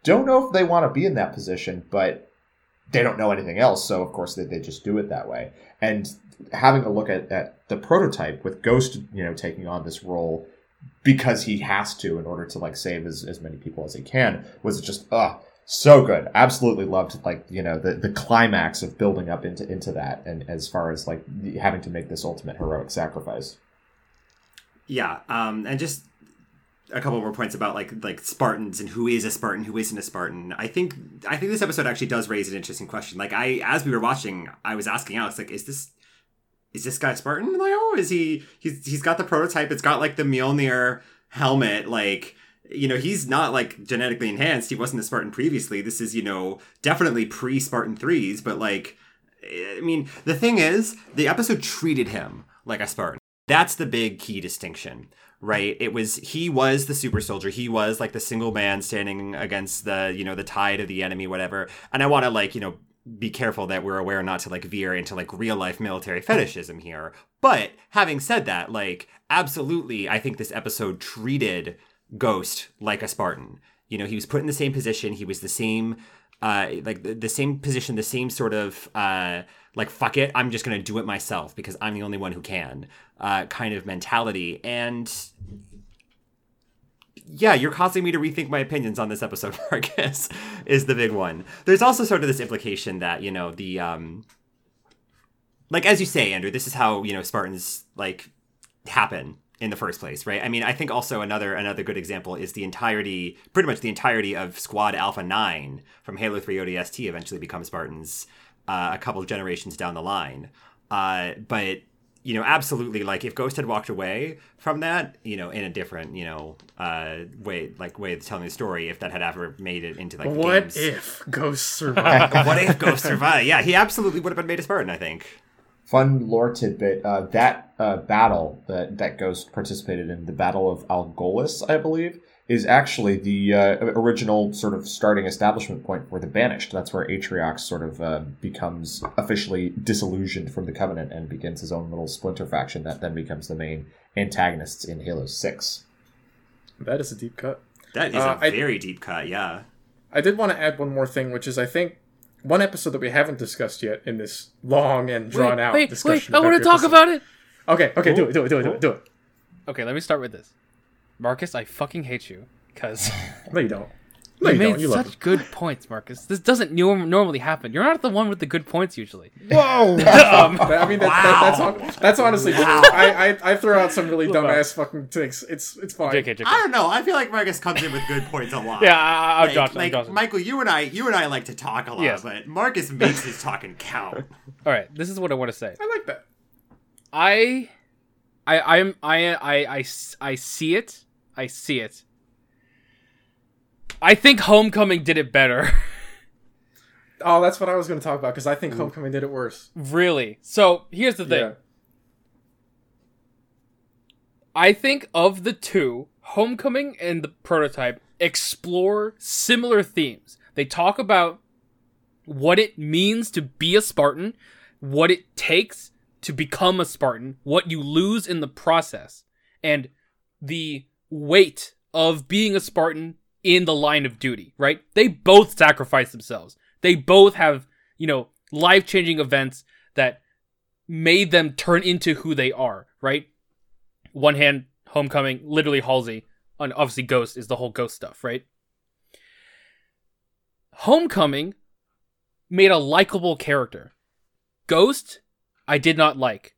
Don't know if they want to be in that position, but they don't know anything else. So, of course, they, they just do it that way. And having a look at, at the prototype with Ghost, you know, taking on this role because he has to in order to, like, save as, as many people as he can was just, uh, so good. Absolutely loved, like, you know, the, the climax of building up into, into that, and as far as, like, having to make this ultimate heroic sacrifice. Yeah, um, and just a couple more points about, like, like Spartans and who is a Spartan, who isn't a Spartan. I think I think this episode actually does raise an interesting question. Like, I, as we were watching, I was asking Alex, like, is this... Is this guy Spartan? Like, oh, is he? He's he's got the prototype. It's got like the Mjolnir helmet. Like, you know, he's not, like, genetically enhanced. He wasn't a Spartan previously. This is, you know, definitely pre-Spartan threes, but, like, I mean, the thing is, the episode treated him like a Spartan. That's the big key distinction, right? It was, he was the super soldier. He was, like, the single man standing against the, you know, the tide of the enemy, whatever. And I want to, like, you know, be careful that we're aware not to, like, veer into, like, real-life military fetishism here. But having said that, like, absolutely, I think this episode treated Ghost like a Spartan. You know, he was put in the same position. He was the same, uh, like, the, the same position, the same sort of, uh, like, fuck it, I'm just going to do it myself because I'm the only one who can uh, kind of mentality. And yeah, you're causing me to rethink my opinions on this episode, Marcus, is the big one. There's also sort of this implication that, you know, the, um, like, as you say, Andrew, this is how, you know, Spartans, like, happen in the first place, right? I mean, I think also another another good example is the entirety, pretty much the entirety of Squad Alpha nine from Halo three O D S T eventually becomes Spartans uh, a couple generations down the line. Uh, but, you know, absolutely, like, if Ghost had walked away from that, you know, in a different, you know, uh, way, like, way of telling the story, if that had ever made it into, like, the what games. If Ghost survived? What if Ghost survived? Yeah, he absolutely would have been made a Spartan, I think. Fun lore tidbit, uh, that uh, battle that, that Ghost participated in, the Battle of Algolis, I believe, is actually the uh, original sort of starting establishment point for the Banished. That's where Atriox sort of uh, becomes officially disillusioned from the Covenant and begins his own little splinter faction that then becomes the main antagonists in Halo six. That is a deep cut. That is uh, a very I, deep cut, yeah. I did want to add one more thing, which is I think one episode that we haven't discussed yet in this long and drawn-out wait, wait, discussion. Wait, I want to talk episode. about it! Okay, okay, Ooh. do it, do it, do it, do it, do it. Okay, let me start with this. Marcus, I fucking hate you, because... No, you don't. No, you, you made don't. You such love good points, Marcus. This doesn't norm- normally happen. You're not the one with the good points, usually. Whoa! um, but, I mean, that, wow. that, that's, that's honestly... Wow. I, I, I throw out some really dumbass fucking things. It's it's fine. J K, J K. I don't know. I feel like Marcus comes in with good points a lot. Yeah, I, I'm like, Johnson. Like, Johnson. Michael, you and I you and I like to talk a lot, yes. But Marcus makes his talking count. All right, this is what I want to say. I like that. I... I, I'm, I, I, I, I see it. I see it. I think Homecoming did it better. Oh, that's what I was going to talk about, because I think Ooh. Homecoming did it worse. Really? So, here's the thing. Yeah. I think of the two, Homecoming and the Prototype explore similar themes. They talk about what it means to be a Spartan, what it takes to become a Spartan, what you lose in the process, and the weight of being a Spartan in the line of duty, right? They both sacrifice themselves. They both have, you know, life-changing events that made them turn into who they are, right? One hand, Homecoming, literally Halsey, and obviously Ghost is the whole Ghost stuff, right? Homecoming made a likable character. Ghost... I did not like.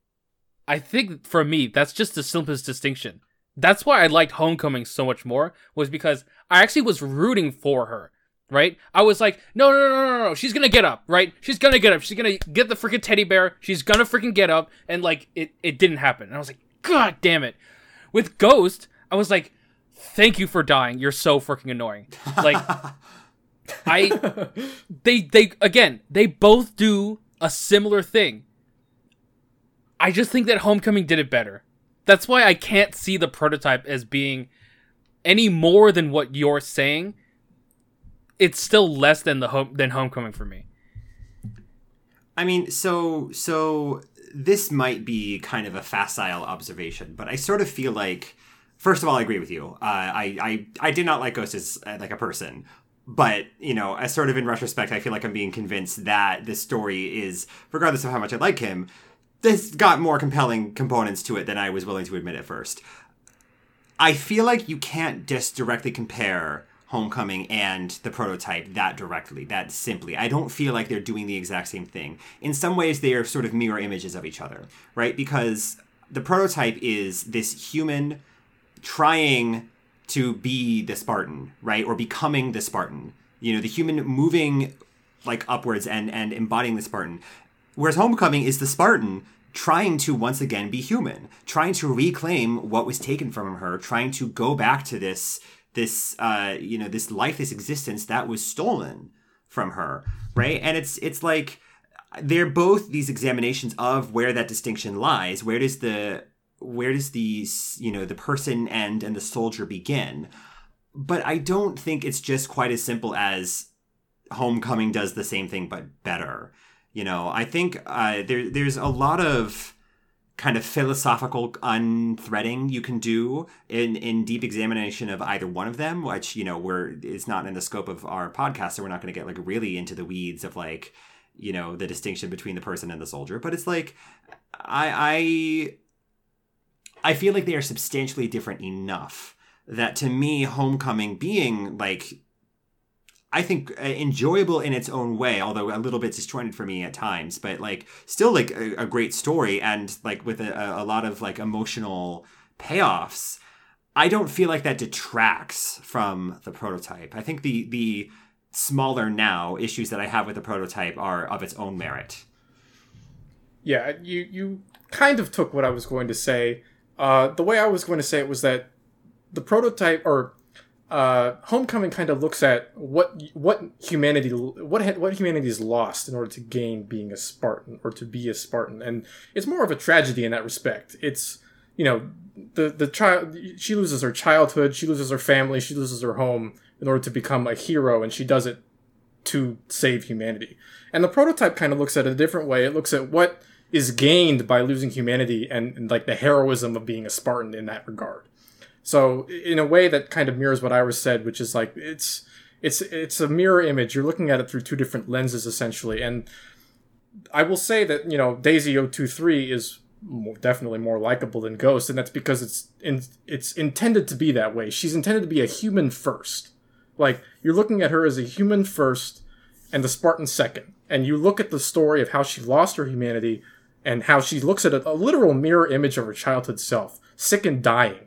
I think, for me, that's just the simplest distinction. That's why I liked Homecoming so much more, was because I actually was rooting for her, right? I was like, no, no, no, no, no, no, she's gonna get up, right? She's gonna get up, she's gonna get the freaking teddy bear, she's gonna freaking get up, and, like, it, it didn't happen. And I was like, God damn it. With Ghost, I was like, thank you for dying, you're so freaking annoying. Like, I, they, they, again, they both do a similar thing. I just think that Homecoming did it better. That's why I can't see the Prototype as being any more than what you're saying. It's still less than the home than Homecoming for me. I mean, so so this might be kind of a facile observation, but I sort of feel like, first of all, I agree with you. Uh, I, I I did not like Ghost as uh, like a person. But, you know, as sort of in retrospect, I feel like I'm being convinced that this story is, regardless of how much I like him, this got more compelling components to it than I was willing to admit at first. I feel like you can't just directly compare Homecoming and the Prototype that directly, that simply. I don't feel like they're doing the exact same thing. In some ways, they are sort of mirror images of each other, right? Because the Prototype is this human trying to be the Spartan, right? Or becoming the Spartan. You know, the human moving, like, upwards and, and embodying the Spartan. Whereas Homecoming is the Spartan trying to once again be human, trying to reclaim what was taken from her, trying to go back to this this, uh, you know, this life, this existence that was stolen from her, right? And it's it's like they're both these examinations of where that distinction lies. Where does the where does the you know the person end and the soldier begin? But I don't think it's just quite as simple as Homecoming does the same thing but better. You know, I think uh, there there's a lot of kind of philosophical unthreading you can do in, in deep examination of either one of them, which, you know, we're, it's not in the scope of our podcast, so we're not going to get like really into the weeds of like, you know, the distinction between the person and the soldier. But it's like, I, I, I feel like they are substantially different enough that to me, Homecoming being like, I think uh, enjoyable in its own way, although a little bit disjointed for me at times, but like still like a, a great story and like with a, a lot of like emotional payoffs. I don't feel like that detracts from the prototype. I think the the smaller now issues that I have with the prototype are of its own merit. Yeah, you you kind of took what I was going to say. Uh, the way I was going to say it was that the prototype or Uh, Homecoming kind of looks at what what humanity what what humanity's lost in order to gain being a Spartan or to be a Spartan, and it's more of a tragedy in that respect. It's, you know, the the child she loses her childhood, she loses her family, she loses her home in order to become a hero, and she does it to save humanity. And the prototype kind of looks at it a different way. It looks at what is gained by losing humanity and, and like the heroism of being a Spartan in that regard. So in a way that kind of mirrors what Iris said, which is like, it's it's it's a mirror image. You're looking at it through two different lenses, essentially. And I will say that, you know, Daisy zero two three is more, definitely more likable than Ghost. And that's because it's in, it's intended to be that way. She's intended to be a human first. Like, you're looking at her as a human first and the Spartan second. And you look at the story of how she lost her humanity and how she looks at a, a literal mirror image of her childhood self, sick and dying.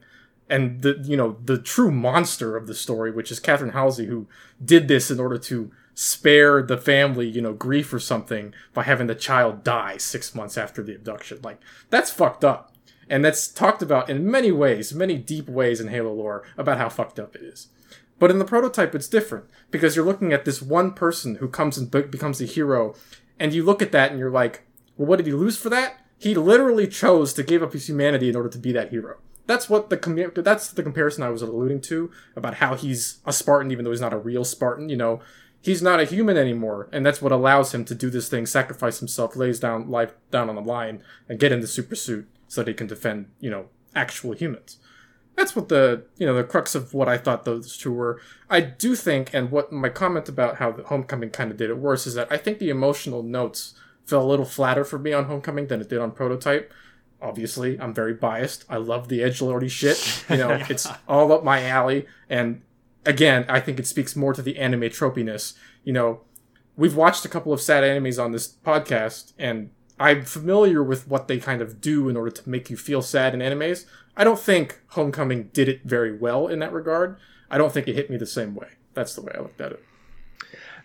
And the, you know, the true monster of the story, which is Catherine Halsey, who did this in order to spare the family, you know, grief or something by having the child die six months after the abduction. Like, that's fucked up. And that's talked about in many ways, many deep ways in Halo lore about how fucked up it is. But in the prototype, it's different because you're looking at this one person who comes and becomes a hero. And you look at that and you're like, well, what did he lose for that? He literally chose to give up his humanity in order to be that hero. That's what the com- that's the comparison I was alluding to about how he's a Spartan, even though he's not a real Spartan. You know, he's not a human anymore, and that's what allows him to do this thing, sacrifice himself, lays down life down on the line, and get in the super suit so that he can defend, you know, actual humans. That's what the, you know, the crux of what I thought those two were. I do think, and what my comment about how the Homecoming kind of did it worse is that I think the emotional notes fell a little flatter for me on Homecoming than it did on Prototype. Obviously, I'm very biased. I love the edgelordy shit. You know, it's all up my alley. And again, I think it speaks more to the anime tropiness. You know, we've watched a couple of sad animes on this podcast, and I'm familiar with what they kind of do in order to make you feel sad in animes. I don't think Homecoming did it very well in that regard. I don't think it hit me the same way. That's the way I looked at it.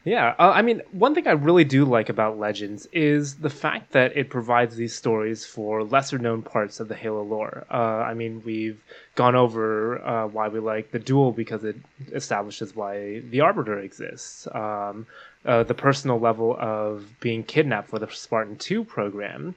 Yeah, uh, I mean, one thing I really do like about Legends is the fact that it provides these stories for lesser-known parts of the Halo lore. Uh, I mean, we've gone over uh, why we like the duel because it establishes why the Arbiter exists. Um, uh, the personal level of being kidnapped for the Spartan two program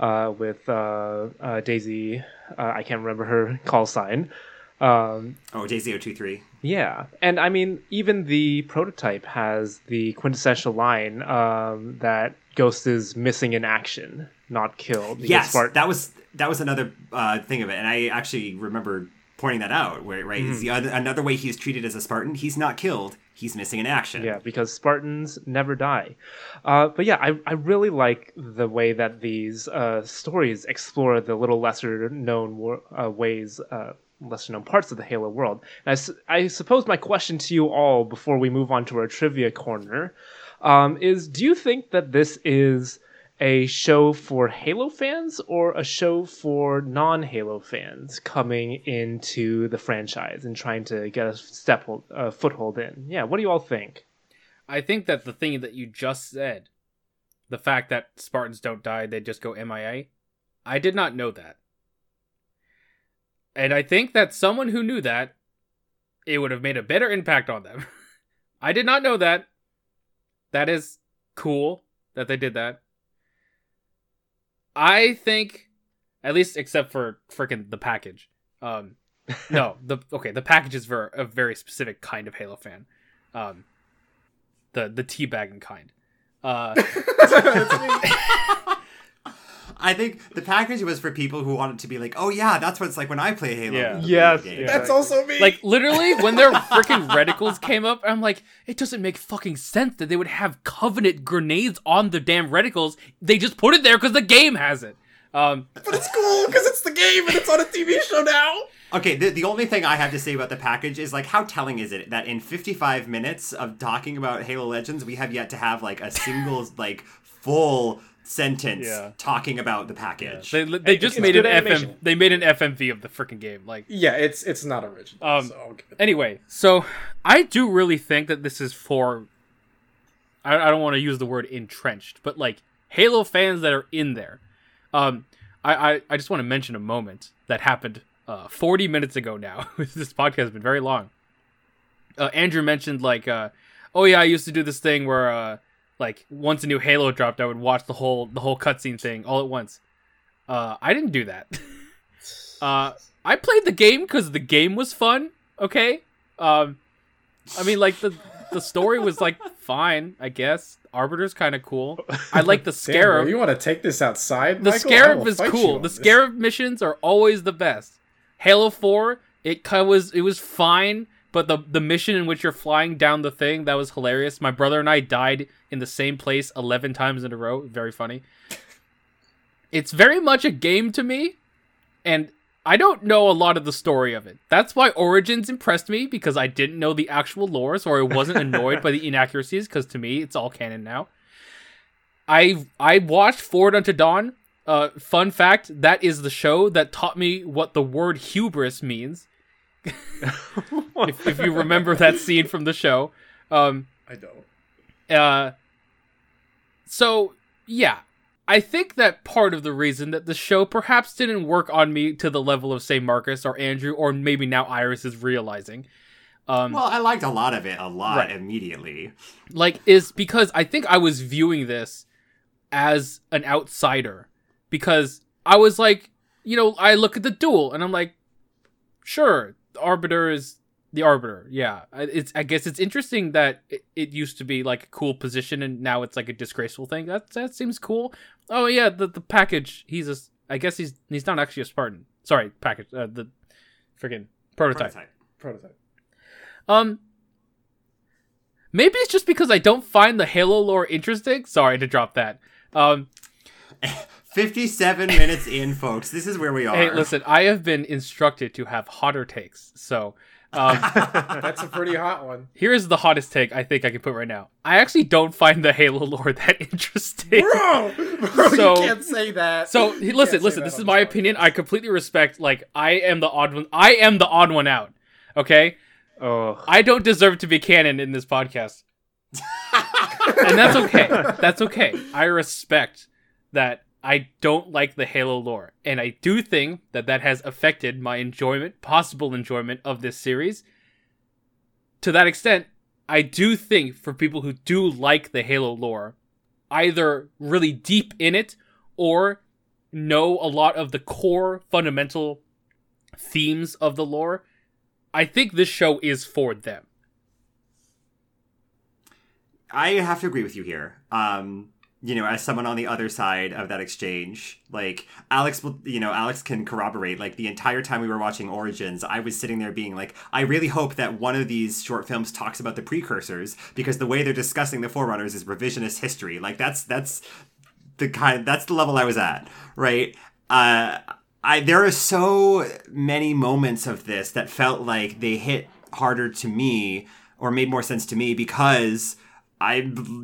uh, with uh, uh, Daisy, uh, I can't remember her call sign. Um, oh, Daisy zero two three. Yeah, and I mean, even the prototype has the quintessential line um, that Ghost is missing in action, not killed. Yes, Spartan... that was that was another uh, thing of it, and I actually remember pointing that out. Where, right, mm-hmm. the other, another way he's treated as a Spartan, he's not killed, he's missing in action. Yeah, because Spartans never die. Uh, but yeah, I I really like the way that these uh, stories explore the little lesser known war, uh, ways. Uh, lesser-known parts of the Halo world. And I, su- I suppose my question to you all before we move on to our trivia corner um, is, do you think that this is a show for Halo fans or a show for non-Halo fans coming into the franchise and trying to get a step hold, uh, foothold in? Yeah, what do you all think? I think that the thing that you just said, the fact that Spartans don't die, they just go M I A, I did not know that. And I think that someone who knew that it would have made a better impact on them. I did not know that. That is cool that they did that. I think, at least except for freaking the package. Um, no, the okay, the package is for a very specific kind of Halo fan. Um, the the teabagging kind. Uh, I think the package was for people who wanted to be like, oh yeah, that's what it's like when I play Halo. Yeah. Yes, yeah. That's also me. Like, literally, when their freaking reticles came up, I'm like, it doesn't make fucking sense that they would have Covenant grenades on the damn reticles. They just put it there because the game has it. Um, but it's cool because it's the game and it's on a T V show now. Okay, the, the only thing I have to say about the package is, like, how telling is it that in fifty-five minutes of talking about Halo Legends, we have yet to have, like, a single, like, full sentence yeah. talking about the package. Yeah. They, they just it's made an F M, they made an F M V of the freaking game. Like, yeah, it's it's not original. Um, so anyway, so I do really think that this is for, I, I don't want to use the word entrenched, but, like, Halo fans that are in there. Um, I, I, I just want to mention a moment that happened uh, forty minutes ago now. This podcast has been very long. Uh, Andrew mentioned, like, uh, oh yeah, I used to do this thing where, uh, like, once a new Halo dropped, I would watch the whole the whole cutscene thing all at once. Uh, I didn't do that. uh, I played the game because the game was fun, okay? Um, I mean, like, the, the story was, like, fine, I guess. Arbiter's kind of cool. I like the Scarab. Damn, you want to take this outside, Michael? The Scarab is cool. The Scarab missions are always the best. Halo four, it was it was fine, but the, the mission in which you're flying down the thing, that was hilarious. My brother and I died in the same place eleven times in a row. Very funny. It's very much a game to me, and I don't know a lot of the story of it. That's why Origins impressed me, because I didn't know the actual lore, so I wasn't annoyed by the inaccuracies, because to me, it's all canon now. I I watched Forward Unto Dawn. Uh, fun fact, that is the show that taught me what the word hubris means. if, if you remember that scene from the show. Um, I don't. Uh, so, yeah. I think that part of the reason that the show perhaps didn't work on me to the level of, say, Marcus or Andrew, or maybe now Iris is realizing. Um, well, I liked a lot of it a lot right. immediately. Like, is because I think I was viewing this as an outsider. Because I was like, you know, I look at the duel and I'm like, sure, the Arbiter is the Arbiter. Yeah, it's. I guess it's interesting that it, it used to be like a cool position and now it's like a disgraceful thing. That that seems cool. Oh yeah, the the package. He's a. I guess he's he's not actually a Spartan. Sorry, package. Uh, the freaking prototype. prototype. Prototype. Um. Maybe it's just because I don't find the Halo lore interesting. Sorry to drop that. Um. Fifty-seven minutes in, folks. This is where we are. Hey, listen. I have been instructed to have hotter takes, so. Um, that's a pretty hot one. Here's the hottest take I think I can put right now. I actually don't find the Halo lore that interesting. Bro! Bro, so, you can't say that. So, listen, listen, this is my opinion. I completely respect, like, I am the odd one. I am the odd one out. Okay? Oh. I don't deserve to be canon in this podcast. And that's okay. That's okay. I respect that I don't like the Halo lore, and I do think that that has affected my enjoyment, possible enjoyment of this series. To that extent, I do think for people who do like the Halo lore, either really deep in it or know a lot of the core fundamental themes of the lore, I think this show is for them. I have to agree with you here. Um... You know, as someone on the other side of that exchange, like, Alex, you know, Alex can corroborate, like, the entire time we were watching Origins, I was sitting there being like, I really hope that one of these short films talks about the Precursors, because the way they're discussing the Forerunners is revisionist history. Like, that's, that's the kind, that's the level I was at, right? Uh, I, there are so many moments of this that felt like they hit harder to me, or made more sense to me, because I,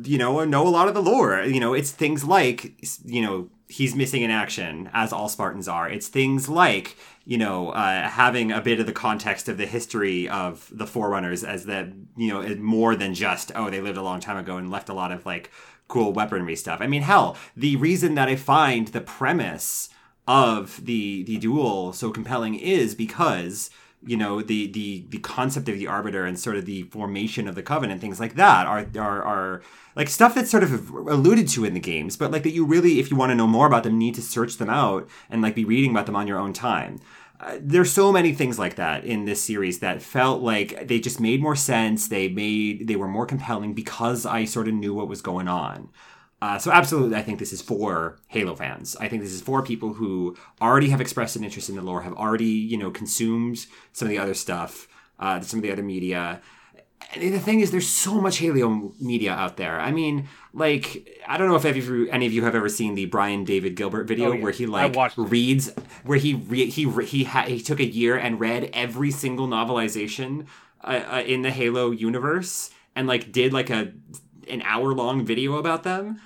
you know, know a lot of the lore. You know, it's things like, you know, he's missing in action, as all Spartans are. It's things like, you know, uh, having a bit of the context of the history of the Forerunners as that, you know, more than just, oh, they lived a long time ago and left a lot of, like, cool weaponry stuff. I mean, hell, the reason that I find the premise of the, the duel so compelling is because you know, the the the concept of the Arbiter and sort of the formation of the Covenant, things like that are are are like stuff that's sort of alluded to in the games, but like that you really, if you want to know more about them, need to search them out and like be reading about them on your own time. Uh, there's so many things like that in this series that felt like they just made more sense. They made they were more compelling because I sort of knew what was going on. Uh, so absolutely, I think this is for Halo fans. I think this is for people who already have expressed an interest in the lore, have already, you know, consumed some of the other stuff, uh, some of the other media. And the thing is, there's so much Halo media out there. I mean, like, I don't know if any of you have ever seen the Brian David Gilbert video oh, yeah. where he, like, reads, where he re- he re- he, ha- he took a year and read every single novelization uh, uh, in the Halo universe and, like, did, like, a an hour-long video about them.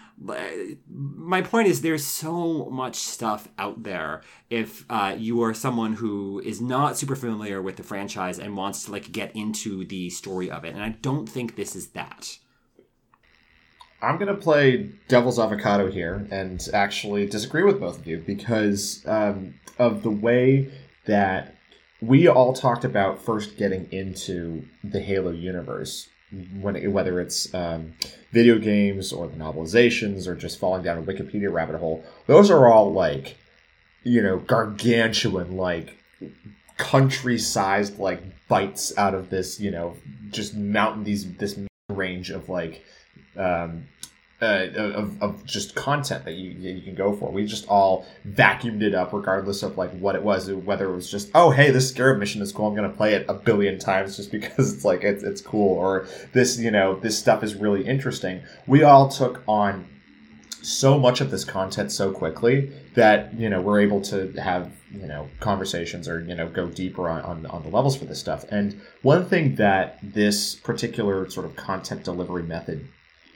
My point is there's so much stuff out there. If uh, you are someone who is not super familiar with the franchise and wants to like get into the story of it, and I don't think this is that. I'm going to play devil's avocado here and actually disagree with both of you because um, of the way that we all talked about first getting into the Halo universe. When it, whether it's um, video games or the novelizations or just falling down a Wikipedia rabbit hole, those are all like, you know, gargantuan, like country-sized, like bites out of this, you know, just mountain these this range of like um, uh, of of just content that you that you can go for. We just all vacuumed it up, regardless of like what it was, whether it was just oh hey, this Scarab mission is cool, I'm gonna play it a billion times just because it's like it's it's cool, or this, you know, this stuff is really interesting. We all took on so much of this content so quickly that, you know, we're able to have, you know, conversations or, you know, go deeper on, on, on the levels for this stuff. And one thing that this particular sort of content delivery method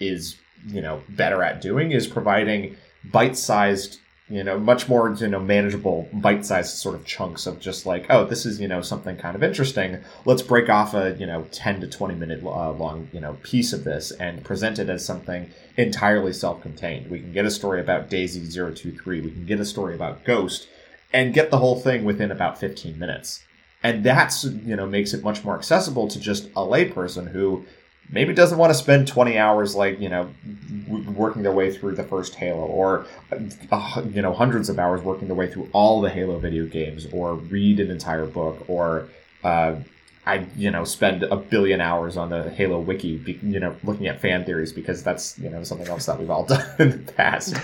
is, you know, better at doing is providing bite-sized, you know, much more, you know, manageable bite-sized sort of chunks of just like, oh, this is, you know, something kind of interesting. Let's break off a, you know, ten to twenty minute uh, long, you know, piece of this and present it as something entirely self-contained. We can get a story about Daisy zero two three. We can get a story about Ghost and get the whole thing within about fifteen minutes. And that's, you know, makes it much more accessible to just a layperson who maybe doesn't want to spend twenty hours, like, you know, working their way through the first Halo, or, uh, you know, hundreds of hours working their way through all the Halo video games, or read an entire book, or, uh, I, you know, spend a billion hours on the Halo Wiki, you know, looking at fan theories, because that's, you know, something else that we've all done in the past.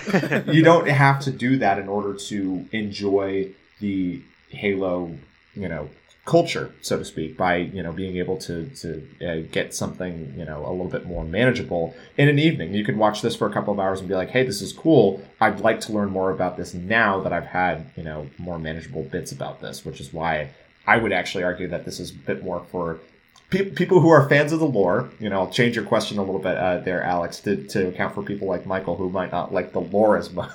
You don't have to do that in order to enjoy the Halo, you know, culture, so to speak, by, you know, being able to to uh, get something, you know, a little bit more manageable in an evening. You could watch this for a couple of hours and be like, hey, this is cool. I'd like to learn more about this now that I've had, you know, more manageable bits about this, which is why I would actually argue that this is a bit more for pe- people who are fans of the lore. You know, I'll change your question a little bit uh, there, Alex, to, to account for people like Michael who might not like the lore as much.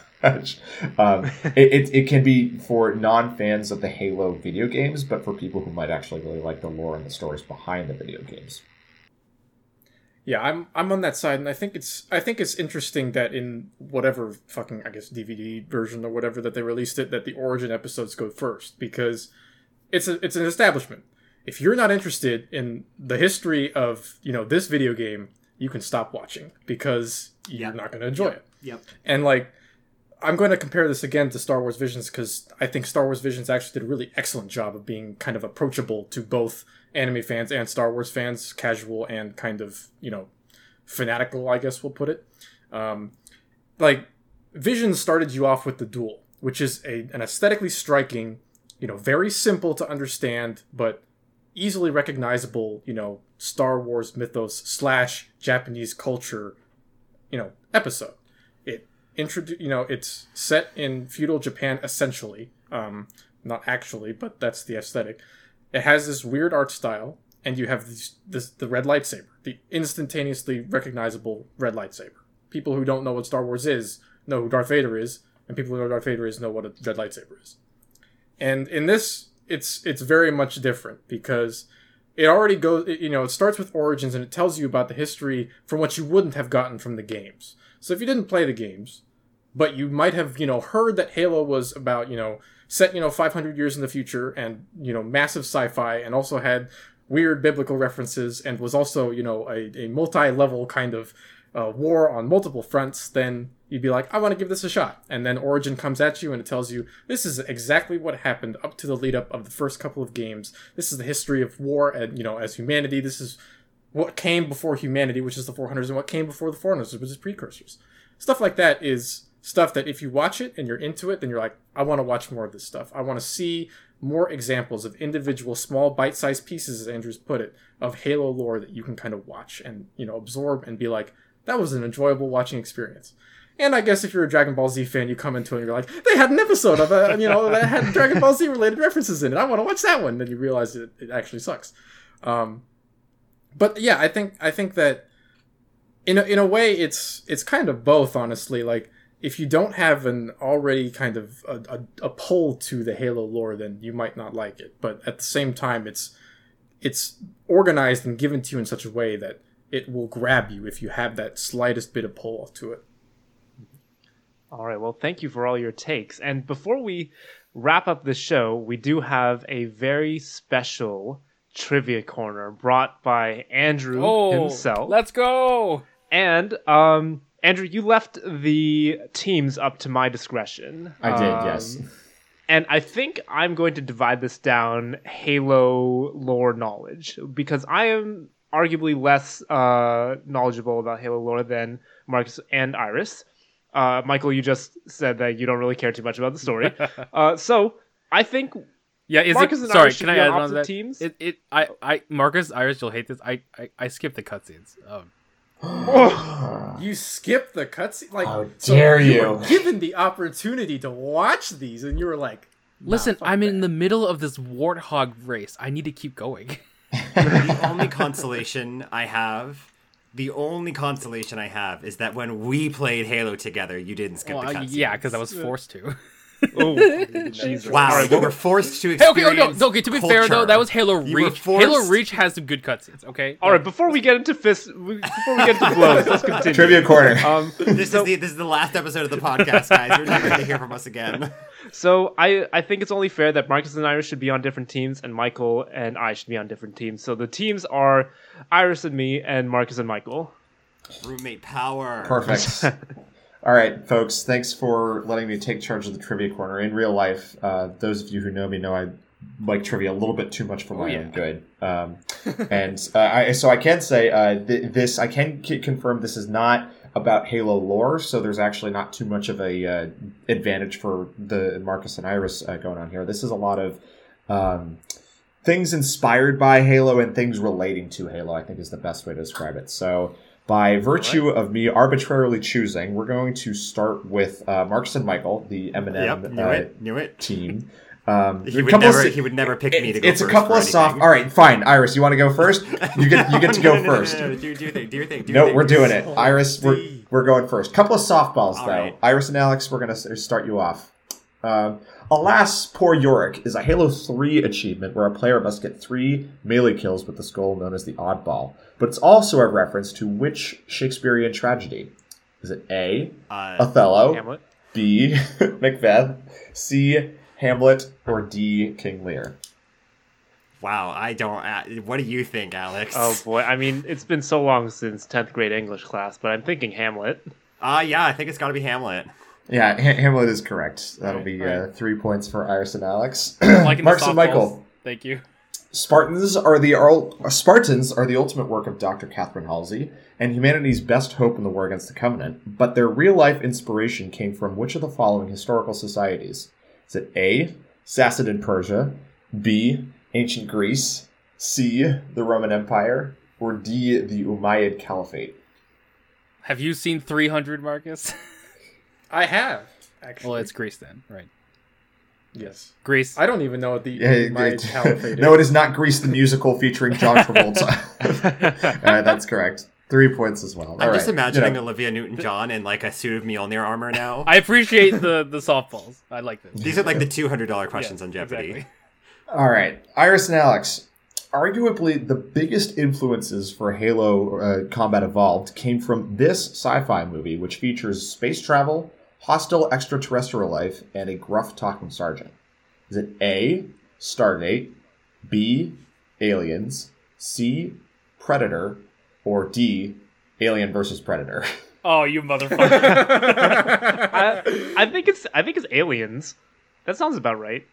um, it, it it can be for non-fans of the Halo video games, but for people who might actually really like the lore and the stories behind the video games. Yeah, I'm I'm on that side, and I think it's I think it's interesting that in whatever fucking, I guess, D V D version or whatever that they released it, that the origin episodes go first, because it's a it's an establishment. If you're not interested in the history of, you know, this video game, you can stop watching because you're yep. not going to enjoy yep. it. Yep. And like, I'm going to compare this again to Star Wars Visions, because I think Star Wars Visions actually did a really excellent job of being kind of approachable to both anime fans and Star Wars fans, casual and kind of, you know, fanatical, I guess we'll put it. Um, like, Visions started you off with the duel, which is a, an aesthetically striking, you know, very simple to understand, but easily recognizable, you know, Star Wars mythos slash Japanese culture, you know, episode. Introdu- you know, it's set in feudal Japan, essentially. Um, not actually, but that's the aesthetic. It has this weird art style, and you have these, this, the red lightsaber, the instantaneously recognizable red lightsaber. People who don't know what Star Wars is know who Darth Vader is, and people who know Darth Vader is know what a red lightsaber is. And in this, it's it's very much different, because it already goes, it, you know, it starts with origins, and it tells you about the history from what you wouldn't have gotten from the games. So if you didn't play the games, but you might have, you know, heard that Halo was about, you know, set, you know, five hundred years in the future and, you know, massive sci-fi and also had weird biblical references and was also, you know, a, a multi-level kind of uh, war on multiple fronts, then you'd be like, I want to give this a shot. And then Origin comes at you and it tells you, this is exactly what happened up to the lead-up of the first couple of games. This is the history of war and, you know, as humanity. This is what came before humanity, which is the Forerunners, and what came before the Forerunners, which is Precursors. Stuff like that is stuff that if you watch it and you're into it, then you're like, I want to watch more of this stuff. I want to see more examples of individual small bite-sized pieces, as Andrew's put it, of Halo lore that you can kind of watch and, you know, absorb and be like, that was an enjoyable watching experience. And I guess if you're a Dragon Ball Z fan, you come into it and you're like, they had an episode of a, you know, that had Dragon Ball Z related references in it. I want to watch that one. Then you realize it, it actually sucks. Um, but yeah, I think I think that in a, in a way it's it's kind of both, honestly. Like, if you don't have an already kind of a, a, a pull to the Halo lore, then you might not like it. But at the same time, it's it's organized and given to you in such a way that it will grab you if you have that slightest bit of pull to it. All right. Well, thank you for all your takes. And before we wrap up the show, we do have a very special trivia corner brought by Andrew oh, himself. Let's go. And, um... Andrew, you left the teams up to my discretion. I did, um, yes. And I think I'm going to divide this down Halo lore knowledge, because I am arguably less uh, knowledgeable about Halo lore than Marcus and Iris. Uh, Michael, you just said that you don't really care too much about the story. uh, so I think yeah, is Marcus it, and sorry, Iris should be on opposite teams. It, it, I, I, Marcus, Iris, you'll hate this. I, I, I skipped the cutscenes. Um Oh, you skip the cutscene? Like, how dare so you? You were given the opportunity to watch these, and you were like, nah, "Listen, I'm that. in the middle of this warthog race. I need to keep going." The only consolation I have, the only consolation I have, is that when we played Halo together, you didn't skip well, the cutscenes. Yeah, because I was forced to. Oh, Jesus. Wow, you were forced to experience hey, okay, oh, no, okay, to be culture. fair, though, that was Halo Reach. Forced... Halo Reach has some good cutscenes, okay? All right, before we get into fists, before we get into blows, let's continue. Trivia corner. Um, this, so... is the, this is the last episode of the podcast, guys. You're never going to hear from us again. So I, I think it's only fair that Marcus and Iris should be on different teams, and Michael and I should be on different teams. So the teams are Iris and me, and Marcus and Michael. Roommate power. Perfect. All right, folks, thanks for letting me take charge of the trivia corner. In real life, uh, those of you who know me know I like trivia a little bit too much for my oh, yeah. own good. Um, and uh, I, so I can say uh, th- this, I can c- confirm this is not about Halo lore, so there's actually not too much of a uh, advantage for the Marcus and Iris uh, going on here. This is a lot of um, things inspired by Halo and things relating to Halo, I think is the best way to describe it. So... by virtue right. of me arbitrarily choosing, we're going to start with uh, Marcus and Michael, the M and M yep, knew uh, it, knew it. team. Um, he, would never, of, he would never pick it, me to go it's first. It's a couple of anything. soft... All right, fine. Iris, you want to go first? You get you get to go no, no, first. No, no, no, no. Do, do your thing. Do your thing. Do no, thing. we're doing it. Iris, we're, we're going first. Couple of softballs, all though. Right. Iris and Alex, we're going to start you off. Uh, Alas, Poor Yorick is a Halo three achievement where a player must get three melee kills with the skull known as the Oddball. But it's also a reference to which Shakespearean tragedy? Is it A, uh, Othello, Hamlet. B, Macbeth, C, Hamlet, or D, King Lear? Wow, I don't... Uh, what do you think, Alex? Oh, boy. I mean, it's been so long since tenth grade English class, but I'm thinking Hamlet. Uh, yeah, I think it's got to be Hamlet. Yeah, Hamlet is correct. That'll be uh, three points for Iris and Alex. Marcus and Michael. Thank you. Spartans are the uh, Spartans are the ultimate work of Doctor Catherine Halsey and humanity's best hope in the war against the Covenant, but their real-life inspiration came from which of the following historical societies? Is it A, Sassanid Persia, B, Ancient Greece, C, the Roman Empire, or D, the Umayyad Caliphate? Have you seen three hundred, Marcus? I have, actually. Well, it's Greece then, right? Yes. Greece. I don't even know what the yeah, my caliphate is. No, it is not Greece the musical featuring John Travolta. All right, that's correct. Three points as well. I'm All just right. imagining you know. Olivia Newton-John in like a suit of Mjolnir armor now. I appreciate the, the softballs. I like this. These are like the two hundred dollars questions yeah, on Jeopardy. Exactly. All right. Iris and Alex, arguably the biggest influences for Halo uh, Combat Evolved came from this sci-fi movie, which features space travel, hostile extraterrestrial life, and a gruff talking sergeant? Is it A, Stargate, B, Aliens, C, Predator, or D, Alien versus Predator? Oh, you motherfucker. I, I think it's I think it's Aliens. That sounds about right.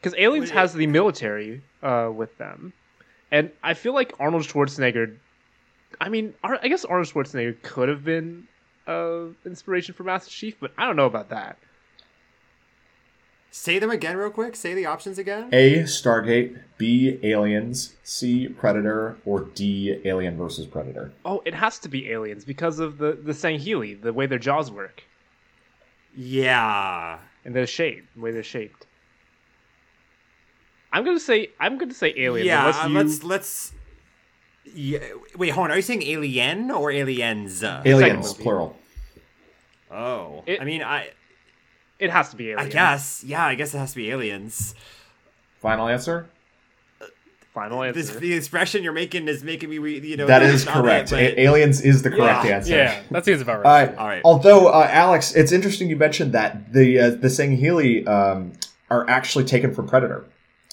Because Aliens has the military uh, with them. And I feel like Arnold Schwarzenegger... I mean, I guess Arnold Schwarzenegger could have been uh, inspiration for Master Chief, but I don't know about that. Say them again real quick. Say the options again. A, Stargate. B, Aliens. C, Predator. Or D, Alien versus Predator. Oh, it has to be Aliens because of the, the Sangheili, the way their jaws work. Yeah. And their shape, the way they're shaped. I'm going to say I'm going to say Aliens. Yeah, you... let's... let's... Yeah. Wait, hold on. Are you saying alien or aliens? Aliens, plural. Oh. It, I mean, I... It has to be Aliens. I guess. Yeah, I guess it has to be Aliens. Final answer? Final answer. This, the expression you're making is making me, you know... That is correct. It, but... Aliens is the correct yeah. answer. Yeah, that seems about right. Uh, All right. Although, uh, Alex, it's interesting you mentioned that. The uh, the Sangheili um, are actually taken from Predator.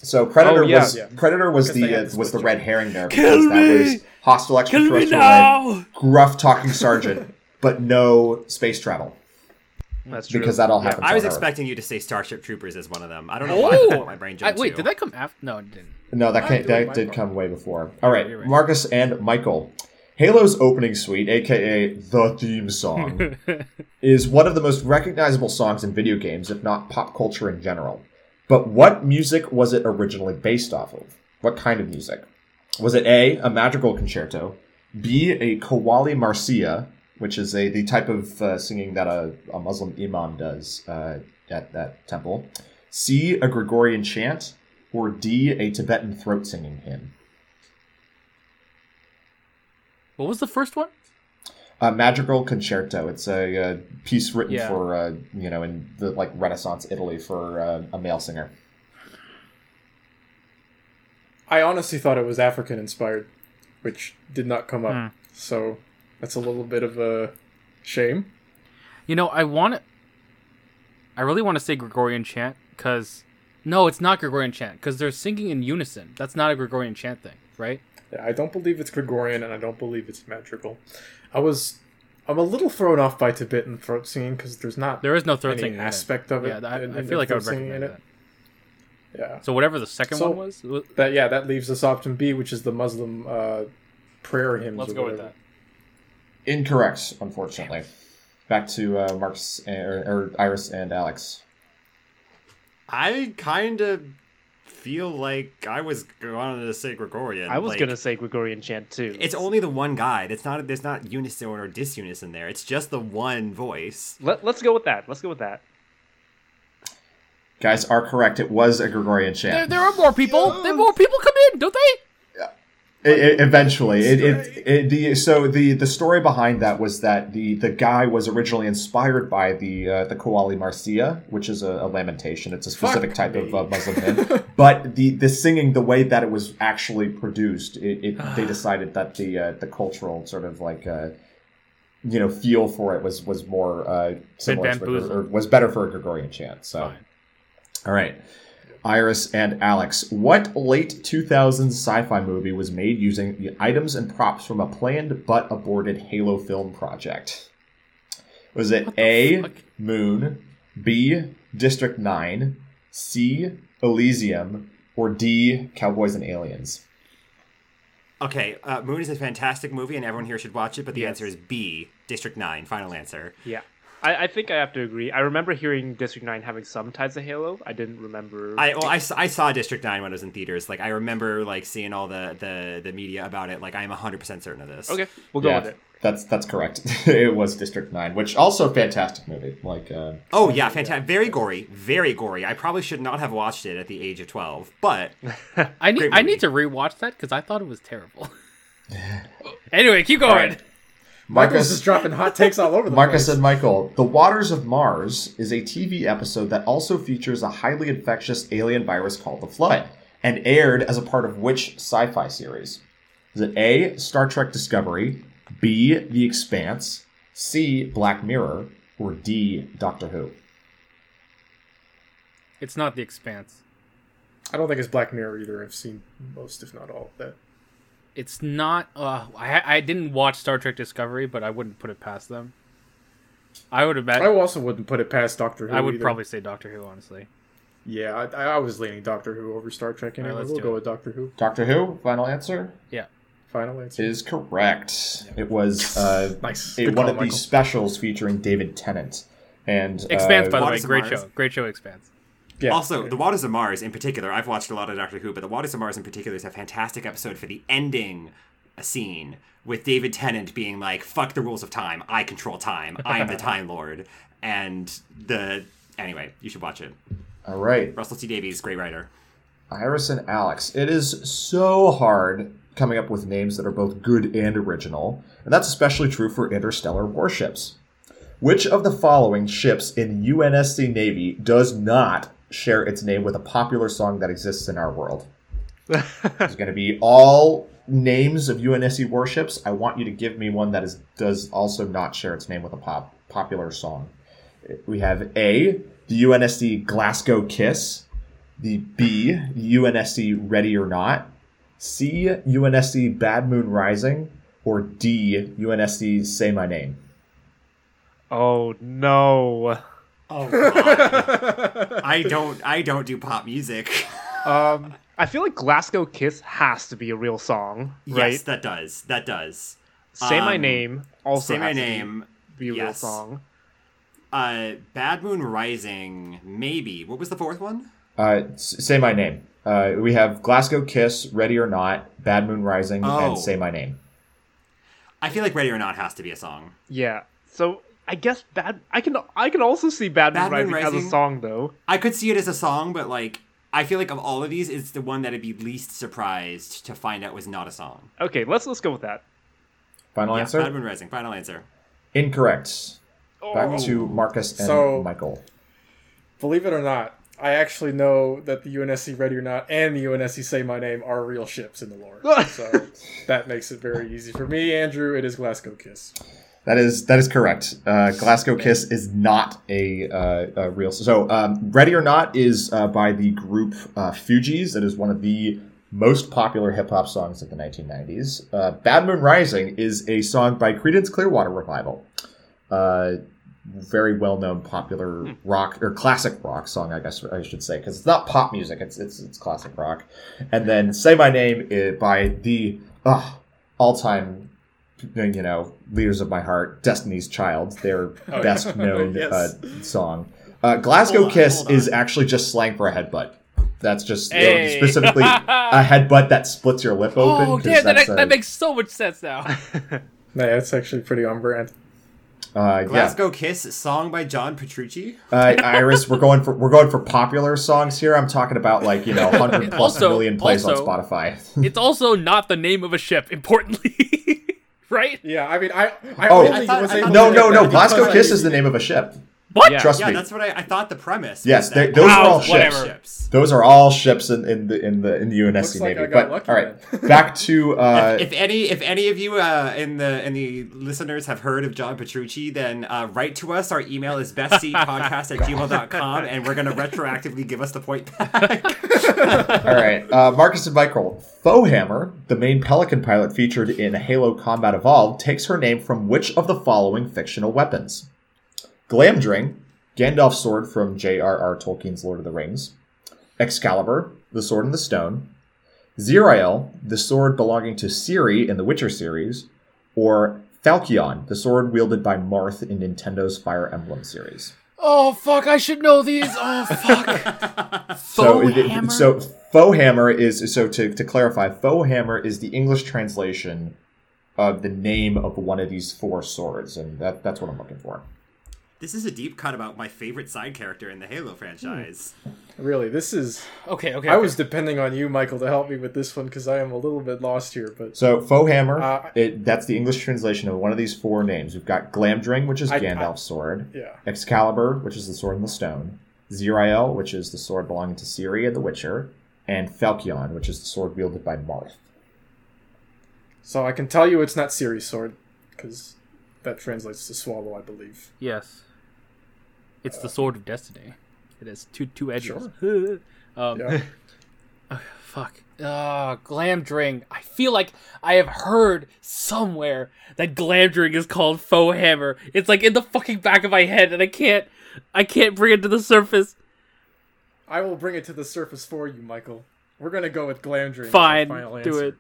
So Predator oh, yeah, was yeah. Predator was the uh, was the red herring there because that was hostile extraterrestrial life, gruff talking sergeant, but no space travel. That's true. Because that all yeah. happens. I was expecting Earth. You to say Starship Troopers as one of them. I don't know oh. why my brain jumped. I, wait, to. Did that come after? No, it didn't. No, that came, that did come way before. All right, right, Marcus and Michael. Halo's opening suite, aka the theme song, is one of the most recognizable songs in video games, if not pop culture in general. But what music was it originally based off of? What kind of music? Was it A, a madrigal concerto, B, a qawwali marsiya, which is a the type of uh, singing that a, a Muslim imam does uh, at that temple, C, a Gregorian chant, or D, a Tibetan throat singing hymn? What was the first one? A madrigal concerto. It's a, a piece written yeah. for, uh, you know, in the like Renaissance Italy for uh, a male singer. I honestly thought it was African inspired, which did not come up. Mm. So that's a little bit of a shame. You know, I want to, I really want to say Gregorian chant because, no, it's not Gregorian chant because they're singing in unison. That's not a Gregorian chant thing, right? I don't believe it's Gregorian, and I don't believe it's madrigal. I was, I'm a little thrown off by Tibetan throat singing because there's not there is no throat singing aspect of it. Yeah, that, in, I feel like I would recommend that. It. Yeah. So whatever the second so one was, was, that yeah, that leaves us option B, which is the Muslim uh, prayer hymns. Let's go whatever. With that. Incorrect, unfortunately. Back to uh, Marcus or, or Iris and Alex. I kind of. Feel like I was going to say Gregorian. I was like, going to say Gregorian chant too. It's only the one guy. It's not. There's not unison or disunison there. It's just the one voice. Let, let's go with that. Let's go with that. Guys are correct. It was a Gregorian chant. There, there are more people. Yeah. There more people come in, don't they? Yeah. It, it, eventually, it, it, it, the, so the the story behind that was that the the guy was originally inspired by the uh, the qawwali marsiya, which is a, a lamentation. It's a specific Fuck type me. of uh, Muslim hymn. But the, the singing, the way that it was actually produced, it, it they decided that the uh, the cultural sort of like uh, you know feel for it was was more uh, similar to a, or was better for a Gregorian chant. So, Fine. All right, Iris and Alex, what late two thousands sci-fi movie was made using the items and props from a planned but aborted Halo film project? Was it A, fuck? Moon, B, District nine, C, Elysium, or D, Cowboys and Aliens? Okay, uh, Moon is a fantastic movie and everyone here should watch it, but the yes. answer is B, District nine, final answer. Yeah. I, I think I have to agree. I remember hearing District nine having some ties to Halo. I didn't remember. I well, I, I saw District nine when I was in theaters. Like I remember like seeing all the, the, the media about it. Like I am one hundred percent certain of this. Okay, we'll go yeah, with it. That's that's correct. It was District nine, which also fantastic movie. Like uh, oh yeah, fantastic. Very gory, very gory. I probably should not have watched it at the age of twelve, but I need I need to rewatch that because I thought it was terrible. Anyway, keep going. Marcus, Marcus is dropping hot takes all over the Marcus place. Marcus and Michael, The Waters of Mars is a T V episode that also features a highly infectious alien virus called the Flood, and aired as a part of which sci-fi series? Is it A, Star Trek Discovery, B, The Expanse, C, Black Mirror, Or D, Doctor Who? It's not The Expanse. I don't think it's Black Mirror either. I've seen most, if not all, of that. It's not... Uh, I I didn't watch Star Trek Discovery, but I wouldn't put it past them. I would imagine... I also wouldn't put it past Doctor Who I would either. probably say Doctor Who, honestly. Yeah, I, I was leaning Doctor Who over Star Trek anyway. Right, we'll go it. with Doctor Who. Doctor Who? Final answer? Yeah. Final answer. Is correct. Yeah. It was uh, nice. a, one call, of Michael. these specials featuring David Tennant. and uh, Expanse, by the Waters way. Great show. Great show, Expanse. Yeah. Also, yeah. the Waters of Mars in particular, I've watched a lot of Doctor Who, but the Waters of Mars in particular is a fantastic episode for the ending scene with David Tennant being like, fuck the rules of time. I control time. I am the Time Lord. And the... Anyway, you should watch it. All right. Russell T. Davies, great writer. Iris and Alex. It is so hard coming up with names that are both good and original, and that's especially true for interstellar warships. Which of the following ships in U N S C Navy does not share its name with a popular song that exists in our world? It's going to be all names of U N S C warships. I want you to give me one that is does also not share its name with a pop, popular song. We have A, the U N S C Glasgow Kiss, the B, U N S C Ready or Not, C, U N S C Bad Moon Rising, or D, U N S C Say My Name. Oh no! Oh God! I don't. I don't do pop music. um, I feel like Glasgow Kiss has to be a real song, right? Yes, that does. That does. Say um, My Name also Say My has Name to be, be a yes. real song. Uh, Bad Moon Rising, maybe. What was the fourth one? Uh, Say My Name. Uh, we have Glasgow Kiss, Ready or Not, Bad Moon Rising, oh. and Say My Name. I feel like Ready or Not has to be a song. Yeah. So I guess bad. I can. I can also see Bad, Bad Moon, Moon Rising, Rising as a song, though. I could see it as a song, but like, I feel like of all of these, it's the one that I'd be least surprised to find out was not a song. Okay, let's let's go with that. Final yeah, answer. Bad Moon Rising. Final answer. Incorrect. Back to Marcus and so, Michael. Believe it or not, I actually know that the U N S C Ready or Not and the U N S C Say My Name are real ships in the lore. So that makes it very easy for me, Andrew. It is Glasgow Kiss. That is that is correct. Uh, Glasgow Kiss is not a, uh, a real... So um, Ready or Not is uh, by the group uh, Fugees. It is one of the most popular hip-hop songs of the nineteen nineties. Uh, Bad Moon Rising is a song by Creedence Clearwater Revival. Uh very well-known popular rock or classic rock song, I guess I should say, because it's not pop music, it's it's it's classic rock. And then Say My Name by the uh, all-time, you know, leaders of my heart, Destiny's Child, their oh, best known yes. uh, song. Uh, Glasgow hold on, Kiss hold on. is actually just slang for a headbutt. That's just hey. specifically a headbutt that splits your lip oh, open. Oh yeah, that, a, that makes so much sense now. No, that's actually pretty on brand. Uh, Glasgow yeah. Kiss, song by John Petrucci. Uh, Iris, we're going for we're going for popular songs here. I'm talking about like you know, hundred plus also, million plays also, on Spotify. It's also not the name of a ship, importantly, right? Yeah, I mean, I, I oh I thought, was I no no no, Glasgow Kiss is the name of a ship. What? Yeah. Trust yeah, me. Yeah, that's what I, I thought. The premise. Yes, they, those wow, are all whatever. ships. Those are all ships in, in the in the in the U N S C Navy. Like but lucky, all right, back to uh, if, if any if any of you uh, in the in the listeners have heard of John Petrucci, then uh, write to us. Our email is bestseatpodcast at gmail dot com, and we're gonna retroactively give us the point back. All right, uh, Marcus and Michael. Foehammer, the main Pelican pilot featured in Halo Combat Evolved, takes her name from which of the following fictional weapons? Glamdring, Gandalf's sword from J R R. Tolkien's Lord of the Rings. Excalibur, the sword in the stone. Ziriel, the sword belonging to Ciri in the Witcher series. Or Falchion, the sword wielded by Marth in Nintendo's Fire Emblem series. Oh, fuck, I should know these. Oh, fuck. so, Foehammer? So Foehammer is, so to, to clarify, Foehammer is the English translation of the name of one of these four swords. And that, that's what I'm looking for. This is a deep cut about my favorite side character in the Halo franchise. Really, this is... Okay, okay. I okay. was depending on you, Michael, to help me with this one, because I am a little bit lost here, but... So, Foehammer, uh, it, that's the English translation of one of these four names. We've got Glamdring, which is I, Gandalf's I, sword. Yeah. Excalibur, which is the sword in the stone. Ziriel, which is the sword belonging to Ciri and the Witcher. And Falchion, which is the sword wielded by Marth. So, I can tell you it's not Ciri's sword, because... That translates to swallow, I believe. Yes. It's the Sword of Destiny. It has two two edges. Sure. um, yeah. oh, fuck. Uh, Glamdring. I feel like I have heard somewhere that Glamdring is called Foehammer. It's like in the fucking back of my head, and I can't, I can't bring it to the surface. I will bring it to the surface for you, Michael. We're gonna go with Glamdring. Fine, do it.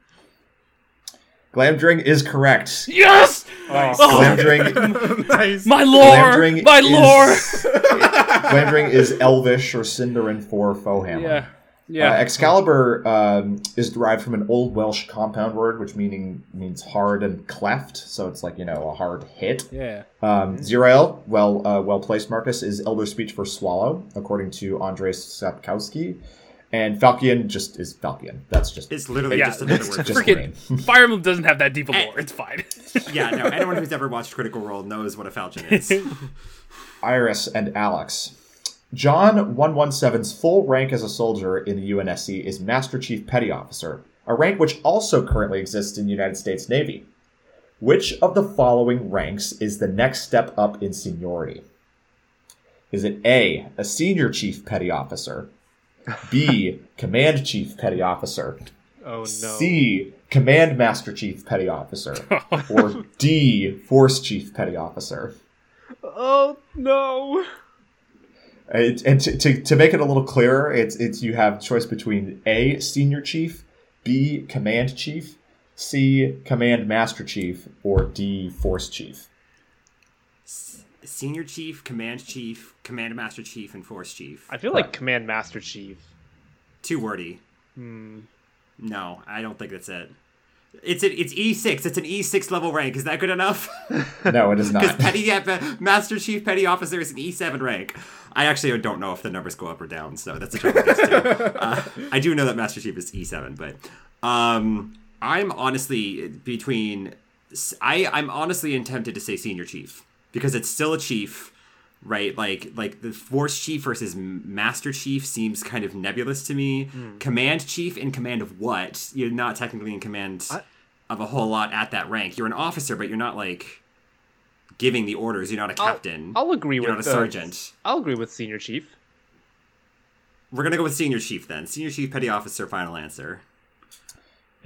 Glamdring is correct. Yes! Nice. Oh. Glamdring. Nice. My lore! Glamdring My lore! Is, Glamdring is Elvish or Sindarin for Foehammer. Yeah. yeah. Uh, Excalibur um, is derived from an Old Welsh compound word, which meaning means hard and cleft, so it's like, you know, a hard hit. Yeah. Um, Zirael, well, uh, well-placed, Marcus, is Elder Speech for swallow, according to Andrzej Sapkowski. And Falcon just is Falcon. That's just... It's literally yeah, just another word. Just freaking Fire Emblem doesn't have that deep of lore. It's fine. yeah, no, anyone who's ever watched Critical Role knows what a Falcon is. Iris and Alex. John one seventeen full rank as a soldier in the U N S C is Master Chief Petty Officer, a rank which also currently exists in the United States Navy. Which of the following ranks is the next step up in seniority? Is it A, a Senior Chief Petty Officer... B, Command Chief Petty Officer. Oh no. C, Command Master Chief Petty Officer. Or D, Force Chief Petty Officer. Oh no. And, and to, to to make it a little clearer, it's it's you have choice between A, Senior Chief, B, Command Chief, C, Command Master Chief, or D, Force Chief. S- Senior Chief, Command Chief, Command Master Chief, and Force Chief. I feel like Correct. Command Master Chief. Too wordy. Hmm. No, I don't think that's it. It's a, it's E six. It's an E six level rank. Is that good enough? No, it is not. Because Petty yeah, Master Chief Petty Officer is an E seven rank. I actually don't know if the numbers go up or down, so that's a total guess too. Uh, I do know that Master Chief is E seven, but um, I'm honestly between... I, I'm honestly tempted to say Senior Chief. Because it's still a chief, right? Like, like the Force Chief versus Master Chief seems kind of nebulous to me. Mm. Command Chief in command of what? You're not technically in command I... of a whole lot at that rank. You're an officer, but you're not, like, giving the orders. You're not a captain. I'll, I'll agree you're with... You're not a sergeant. I'll agree with Senior Chief. We're going to go with Senior Chief, then. Senior Chief, Petty Officer, final answer.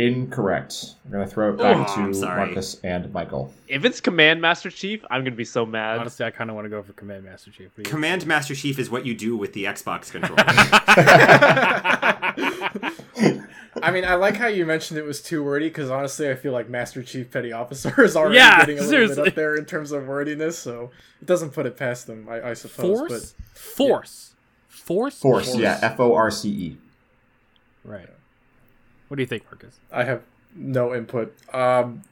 Incorrect. I'm going to throw it back oh, to Marcus and Michael. If it's Command Master Chief, I'm going to be so mad. Honestly, I kind of want to go for Command Master Chief. Command Master Chief is what you do with the Xbox controller. I mean, I like how you mentioned it was too wordy, because honestly, I feel like Master Chief Petty Officer is already yeah, getting a little seriously. bit up there in terms of wordiness, so it doesn't put it past them, I, I suppose. Force? But, Force. Yeah. Force? Force, Force, yeah. F O R C E. Right. What do you think, Marcus? I have no input. Um,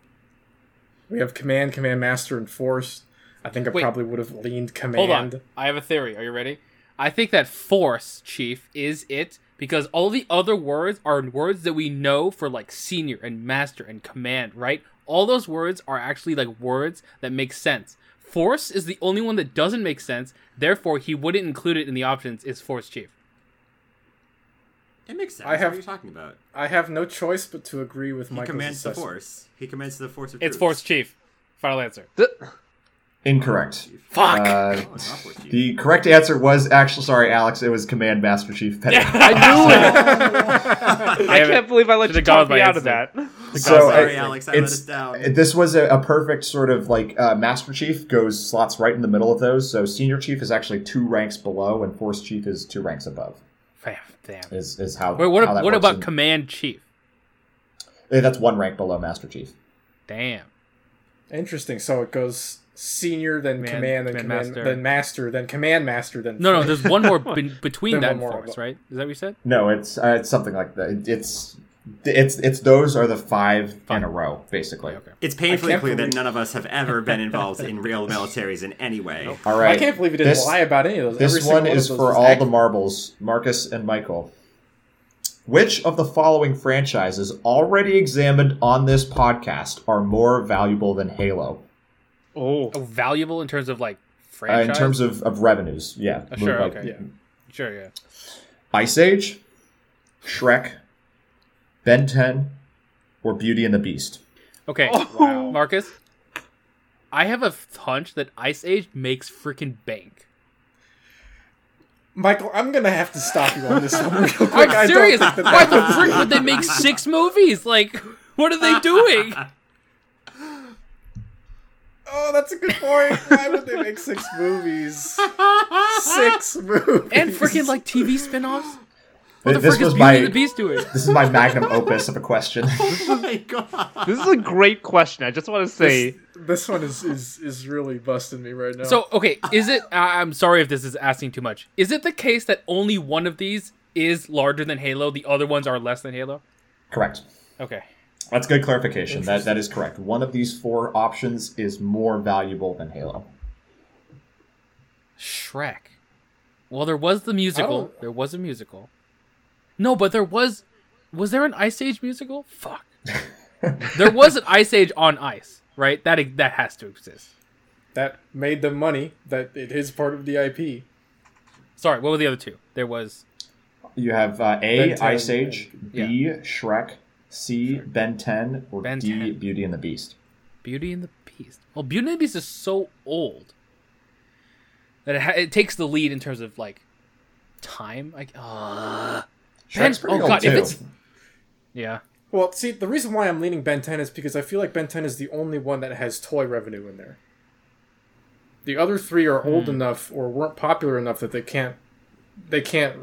we have Command, Command Master, and Force. I think I Wait, probably would have leaned Command. Hold on. I have a theory. Are you ready? I think that Force Chief is it, because all the other words are words that we know for, like, Senior and Master and Command, right? All those words are actually, like, words that make sense. Force is the only one that doesn't make sense. Therefore, he wouldn't include it in the options is Force Chief. It makes sense. I have, what are you talking about? I have no choice but to agree with Michael's assessment. He commands the force. He commands the force of truth. It's Force Chief. Final answer. Incorrect. Oh, Fuck. Uh, oh, the correct answer was actually sorry, Alex. It was Command Master Chief Petty. Yeah, I knew it. I can't believe I let you talk me out of that. So, sorry, I, Alex. I let us down. This was a, a perfect sort of like uh, Master Chief goes slots right in the middle of those. So Senior Chief is actually two ranks below, and Force Chief is two ranks above. Damn. Is is how? Wait, what? How that what works about in... Command Chief? That's one rank below Master Chief. Damn. Interesting. So it goes Senior, then Command, command then command, command master. then Master, then Command Master, then. No, no. There's one more b- between that and Force, above. Right? Is that what you said? No, it's uh, it's something like that. It's it's it's those are the five Fun. in a row, basically. Okay. It's painfully clear believe... that none of us have ever been involved in real militaries in any way. Nope. All right. I can't believe you didn't this, lie about any of those. This Every one is one for all act- the marbles, Marcus and Michael. Which of the following franchises already examined on this podcast are more valuable than Halo? Oh, oh valuable in terms of like franchise? Uh, in terms of, of revenues, yeah. Oh, sure, like, okay. Yeah. Sure, yeah. Ice Age, Shrek, Ben ten, or Beauty and the Beast. Okay, oh, wow. Marcus, I have a hunch that Ice Age makes freaking bank. Michael, I'm going to have to stop you on this one real quick. I'm I serious. Why the frick would they make six movies? Like, what are they doing? Oh, that's a good point. Why would they make six movies? Six movies. And freaking, like, T V spin-offs? What the frick is Beauty and the Beast doing? This is my magnum opus of a question. Oh my god. This is a great question. I just want to say... This, this one is, is, is really busting me right now. So, okay, is it... I'm sorry if this is asking too much. Is it the case that only one of these is larger than Halo, the other ones are less than Halo? Correct. Okay. That's good clarification. That That is correct. One of these four options is more valuable than Halo. Shrek. Well, there was the musical. There was a musical. No, but there was... Was there an Ice Age musical? Fuck. There was an Ice Age on ice, right? That that has to exist. That made them money. That it is part of the I P. Sorry, what were the other two? There was... You have uh, A, Ice Age, B, yeah. Shrek, C, Ben ten, or Ben D, ten. Beauty and the Beast. Beauty and the Beast. Well, Beauty and the Beast is so old that it, ha- it takes the lead in terms of, like, time. Like, uh... Ben, oh god, too. If it's yeah. Well, see, the reason why I'm leaning Ben ten is because I feel like Ben ten is the only one that has toy revenue in there. The other three are mm. old enough or weren't popular enough that they can't they can't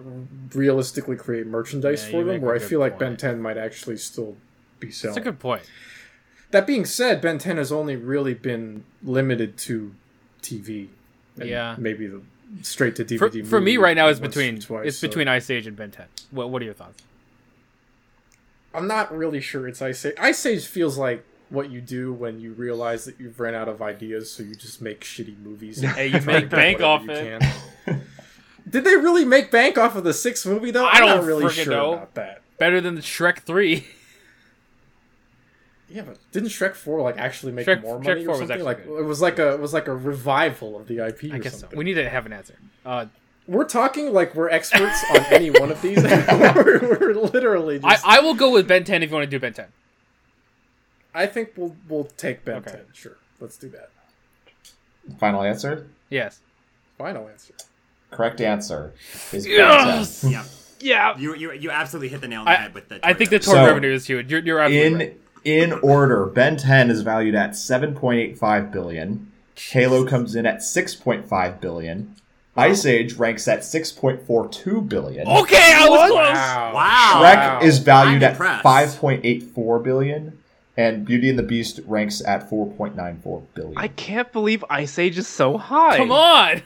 realistically create merchandise yeah, for them. Where I feel point. like Ben ten might actually still be selling. That's a good point. That being said, Ben ten has only really been limited to T V. And yeah, maybe the. Straight to D V D. For, movie for me, right now, it's between twice, it's so. between Ice Age and Ben ten. What What are your thoughts? I'm not really sure. It's Ice Age. Ice Age feels like what you do when you realize that you've run out of ideas, so you just make shitty movies. And hey, you make bank off it. Can. Did they really make bank off of the sixth movie though? I I'm don't not really sure know. about that. Better than the Shrek three. Yeah, but didn't Shrek four like actually make Shrek, more money Shrek or something? Like good. it was like a it was like a revival of the I P. I or guess something. So. We need to have an answer. Uh, we're talking like we're experts on any one of these. we're, we're literally. Just... I, I will go with Ben ten if you want to do Ben ten. I think we'll we'll take Ben okay. ten. Sure, let's do that. Final answer. Yes. Final answer. Correct answer is yes. Ben ten. Yeah. Yeah. You you you absolutely hit the nail on the I, head with the. I think revenue. the toy so, revenue is huge. You're you're absolutely in, right. In order, Ben ten is valued at seven point eight five billion dollars. Halo comes in at six point five billion dollars. Ice Age ranks at six point four two billion dollars. Okay, I was close. Wow. wow. Shrek wow. is valued I'm at impressed. five point eight four billion dollars. And Beauty and the Beast ranks at four point nine four billion dollars. I can't believe Ice Age is so high. Come on.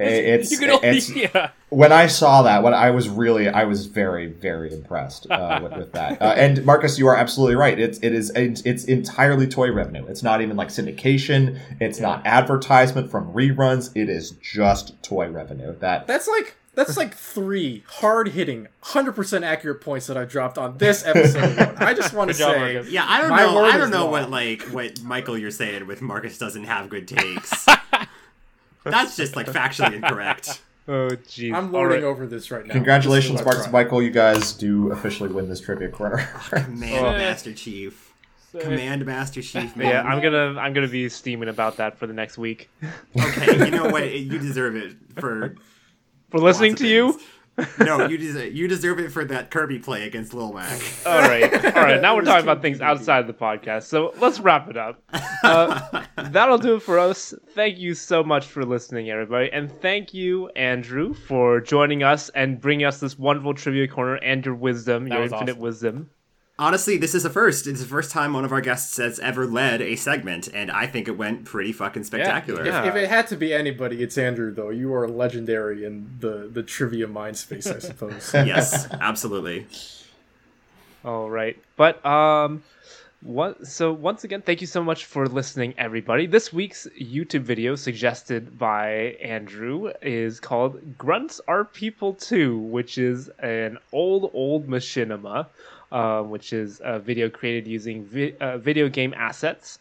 It's, you can only, it's yeah. When I saw that, when I was really, I was very, very impressed uh, with, with that. Uh, and Marcus, you are absolutely right. It's it is it's entirely toy revenue. It's not even like syndication. It's yeah. not advertisement from reruns. It is just toy revenue. That that's like that's like three hard hitting, hundred percent accurate points that I dropped on this episode. Alone. I just want to say, Marcus. yeah, I don't my know, I don't know long. what like what Michael you're saying with Marcus doesn't have good takes. That's just, like, factually incorrect. Oh, jeez. I'm lording right. over this right now. Congratulations, Marcus and Michael. You guys do officially win this trivia corner. Oh, command oh. Master Chief. Sick. Command Master Chief. Man. Yeah, I'm gonna I'm gonna be steaming about that for the next week. Okay, you know what? You deserve it for... For listening to you? No, you deserve, you deserve it for that Kirby play against Lil Mac. All right. All right. Now we're talking about things outside the podcast. So let's wrap it up. Uh, that'll do it for us. Thank you so much for listening, everybody. And thank you, Andrew, for joining us and bringing us this wonderful trivia corner and your wisdom, that your infinite awesome. wisdom. Honestly, this is a first. It's the first time one of our guests has ever led a segment, and I think it went pretty fucking spectacular. Yeah. If, if it had to be anybody, it's Andrew, though. You are legendary in the, the trivia mind space, I suppose. Yes, absolutely. All right. But, um... What, so once again, thank you so much for listening, everybody. This week's YouTube video suggested by Andrew is called Grunts Are People Too, which is an old, old machinima, uh, which is a video created using vi- uh, video game assets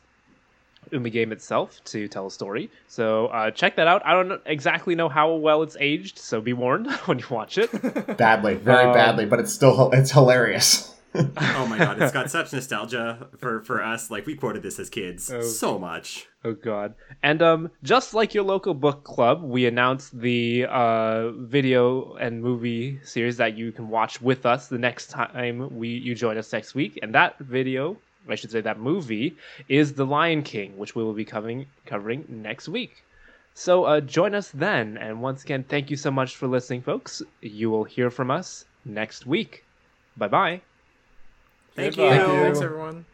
in the game itself to tell a story. So uh, check that out. I don't exactly know how well it's aged, so be warned when you watch it. Badly, very um, badly, but it's still it's hilarious. Oh my god, it's got such nostalgia for, for us. Like, we quoted this as kids oh. so much. Oh god. And um, just like your local book club, we announced the uh, video and movie series that you can watch with us the next time we you join us next week. And that video, I should say that movie, is The Lion King, which we will be covering, covering next week. So uh, join us then. And once again, thank you so much for listening, folks. You will hear from us next week. Bye-bye. Thank you. Thank you. Thanks, everyone.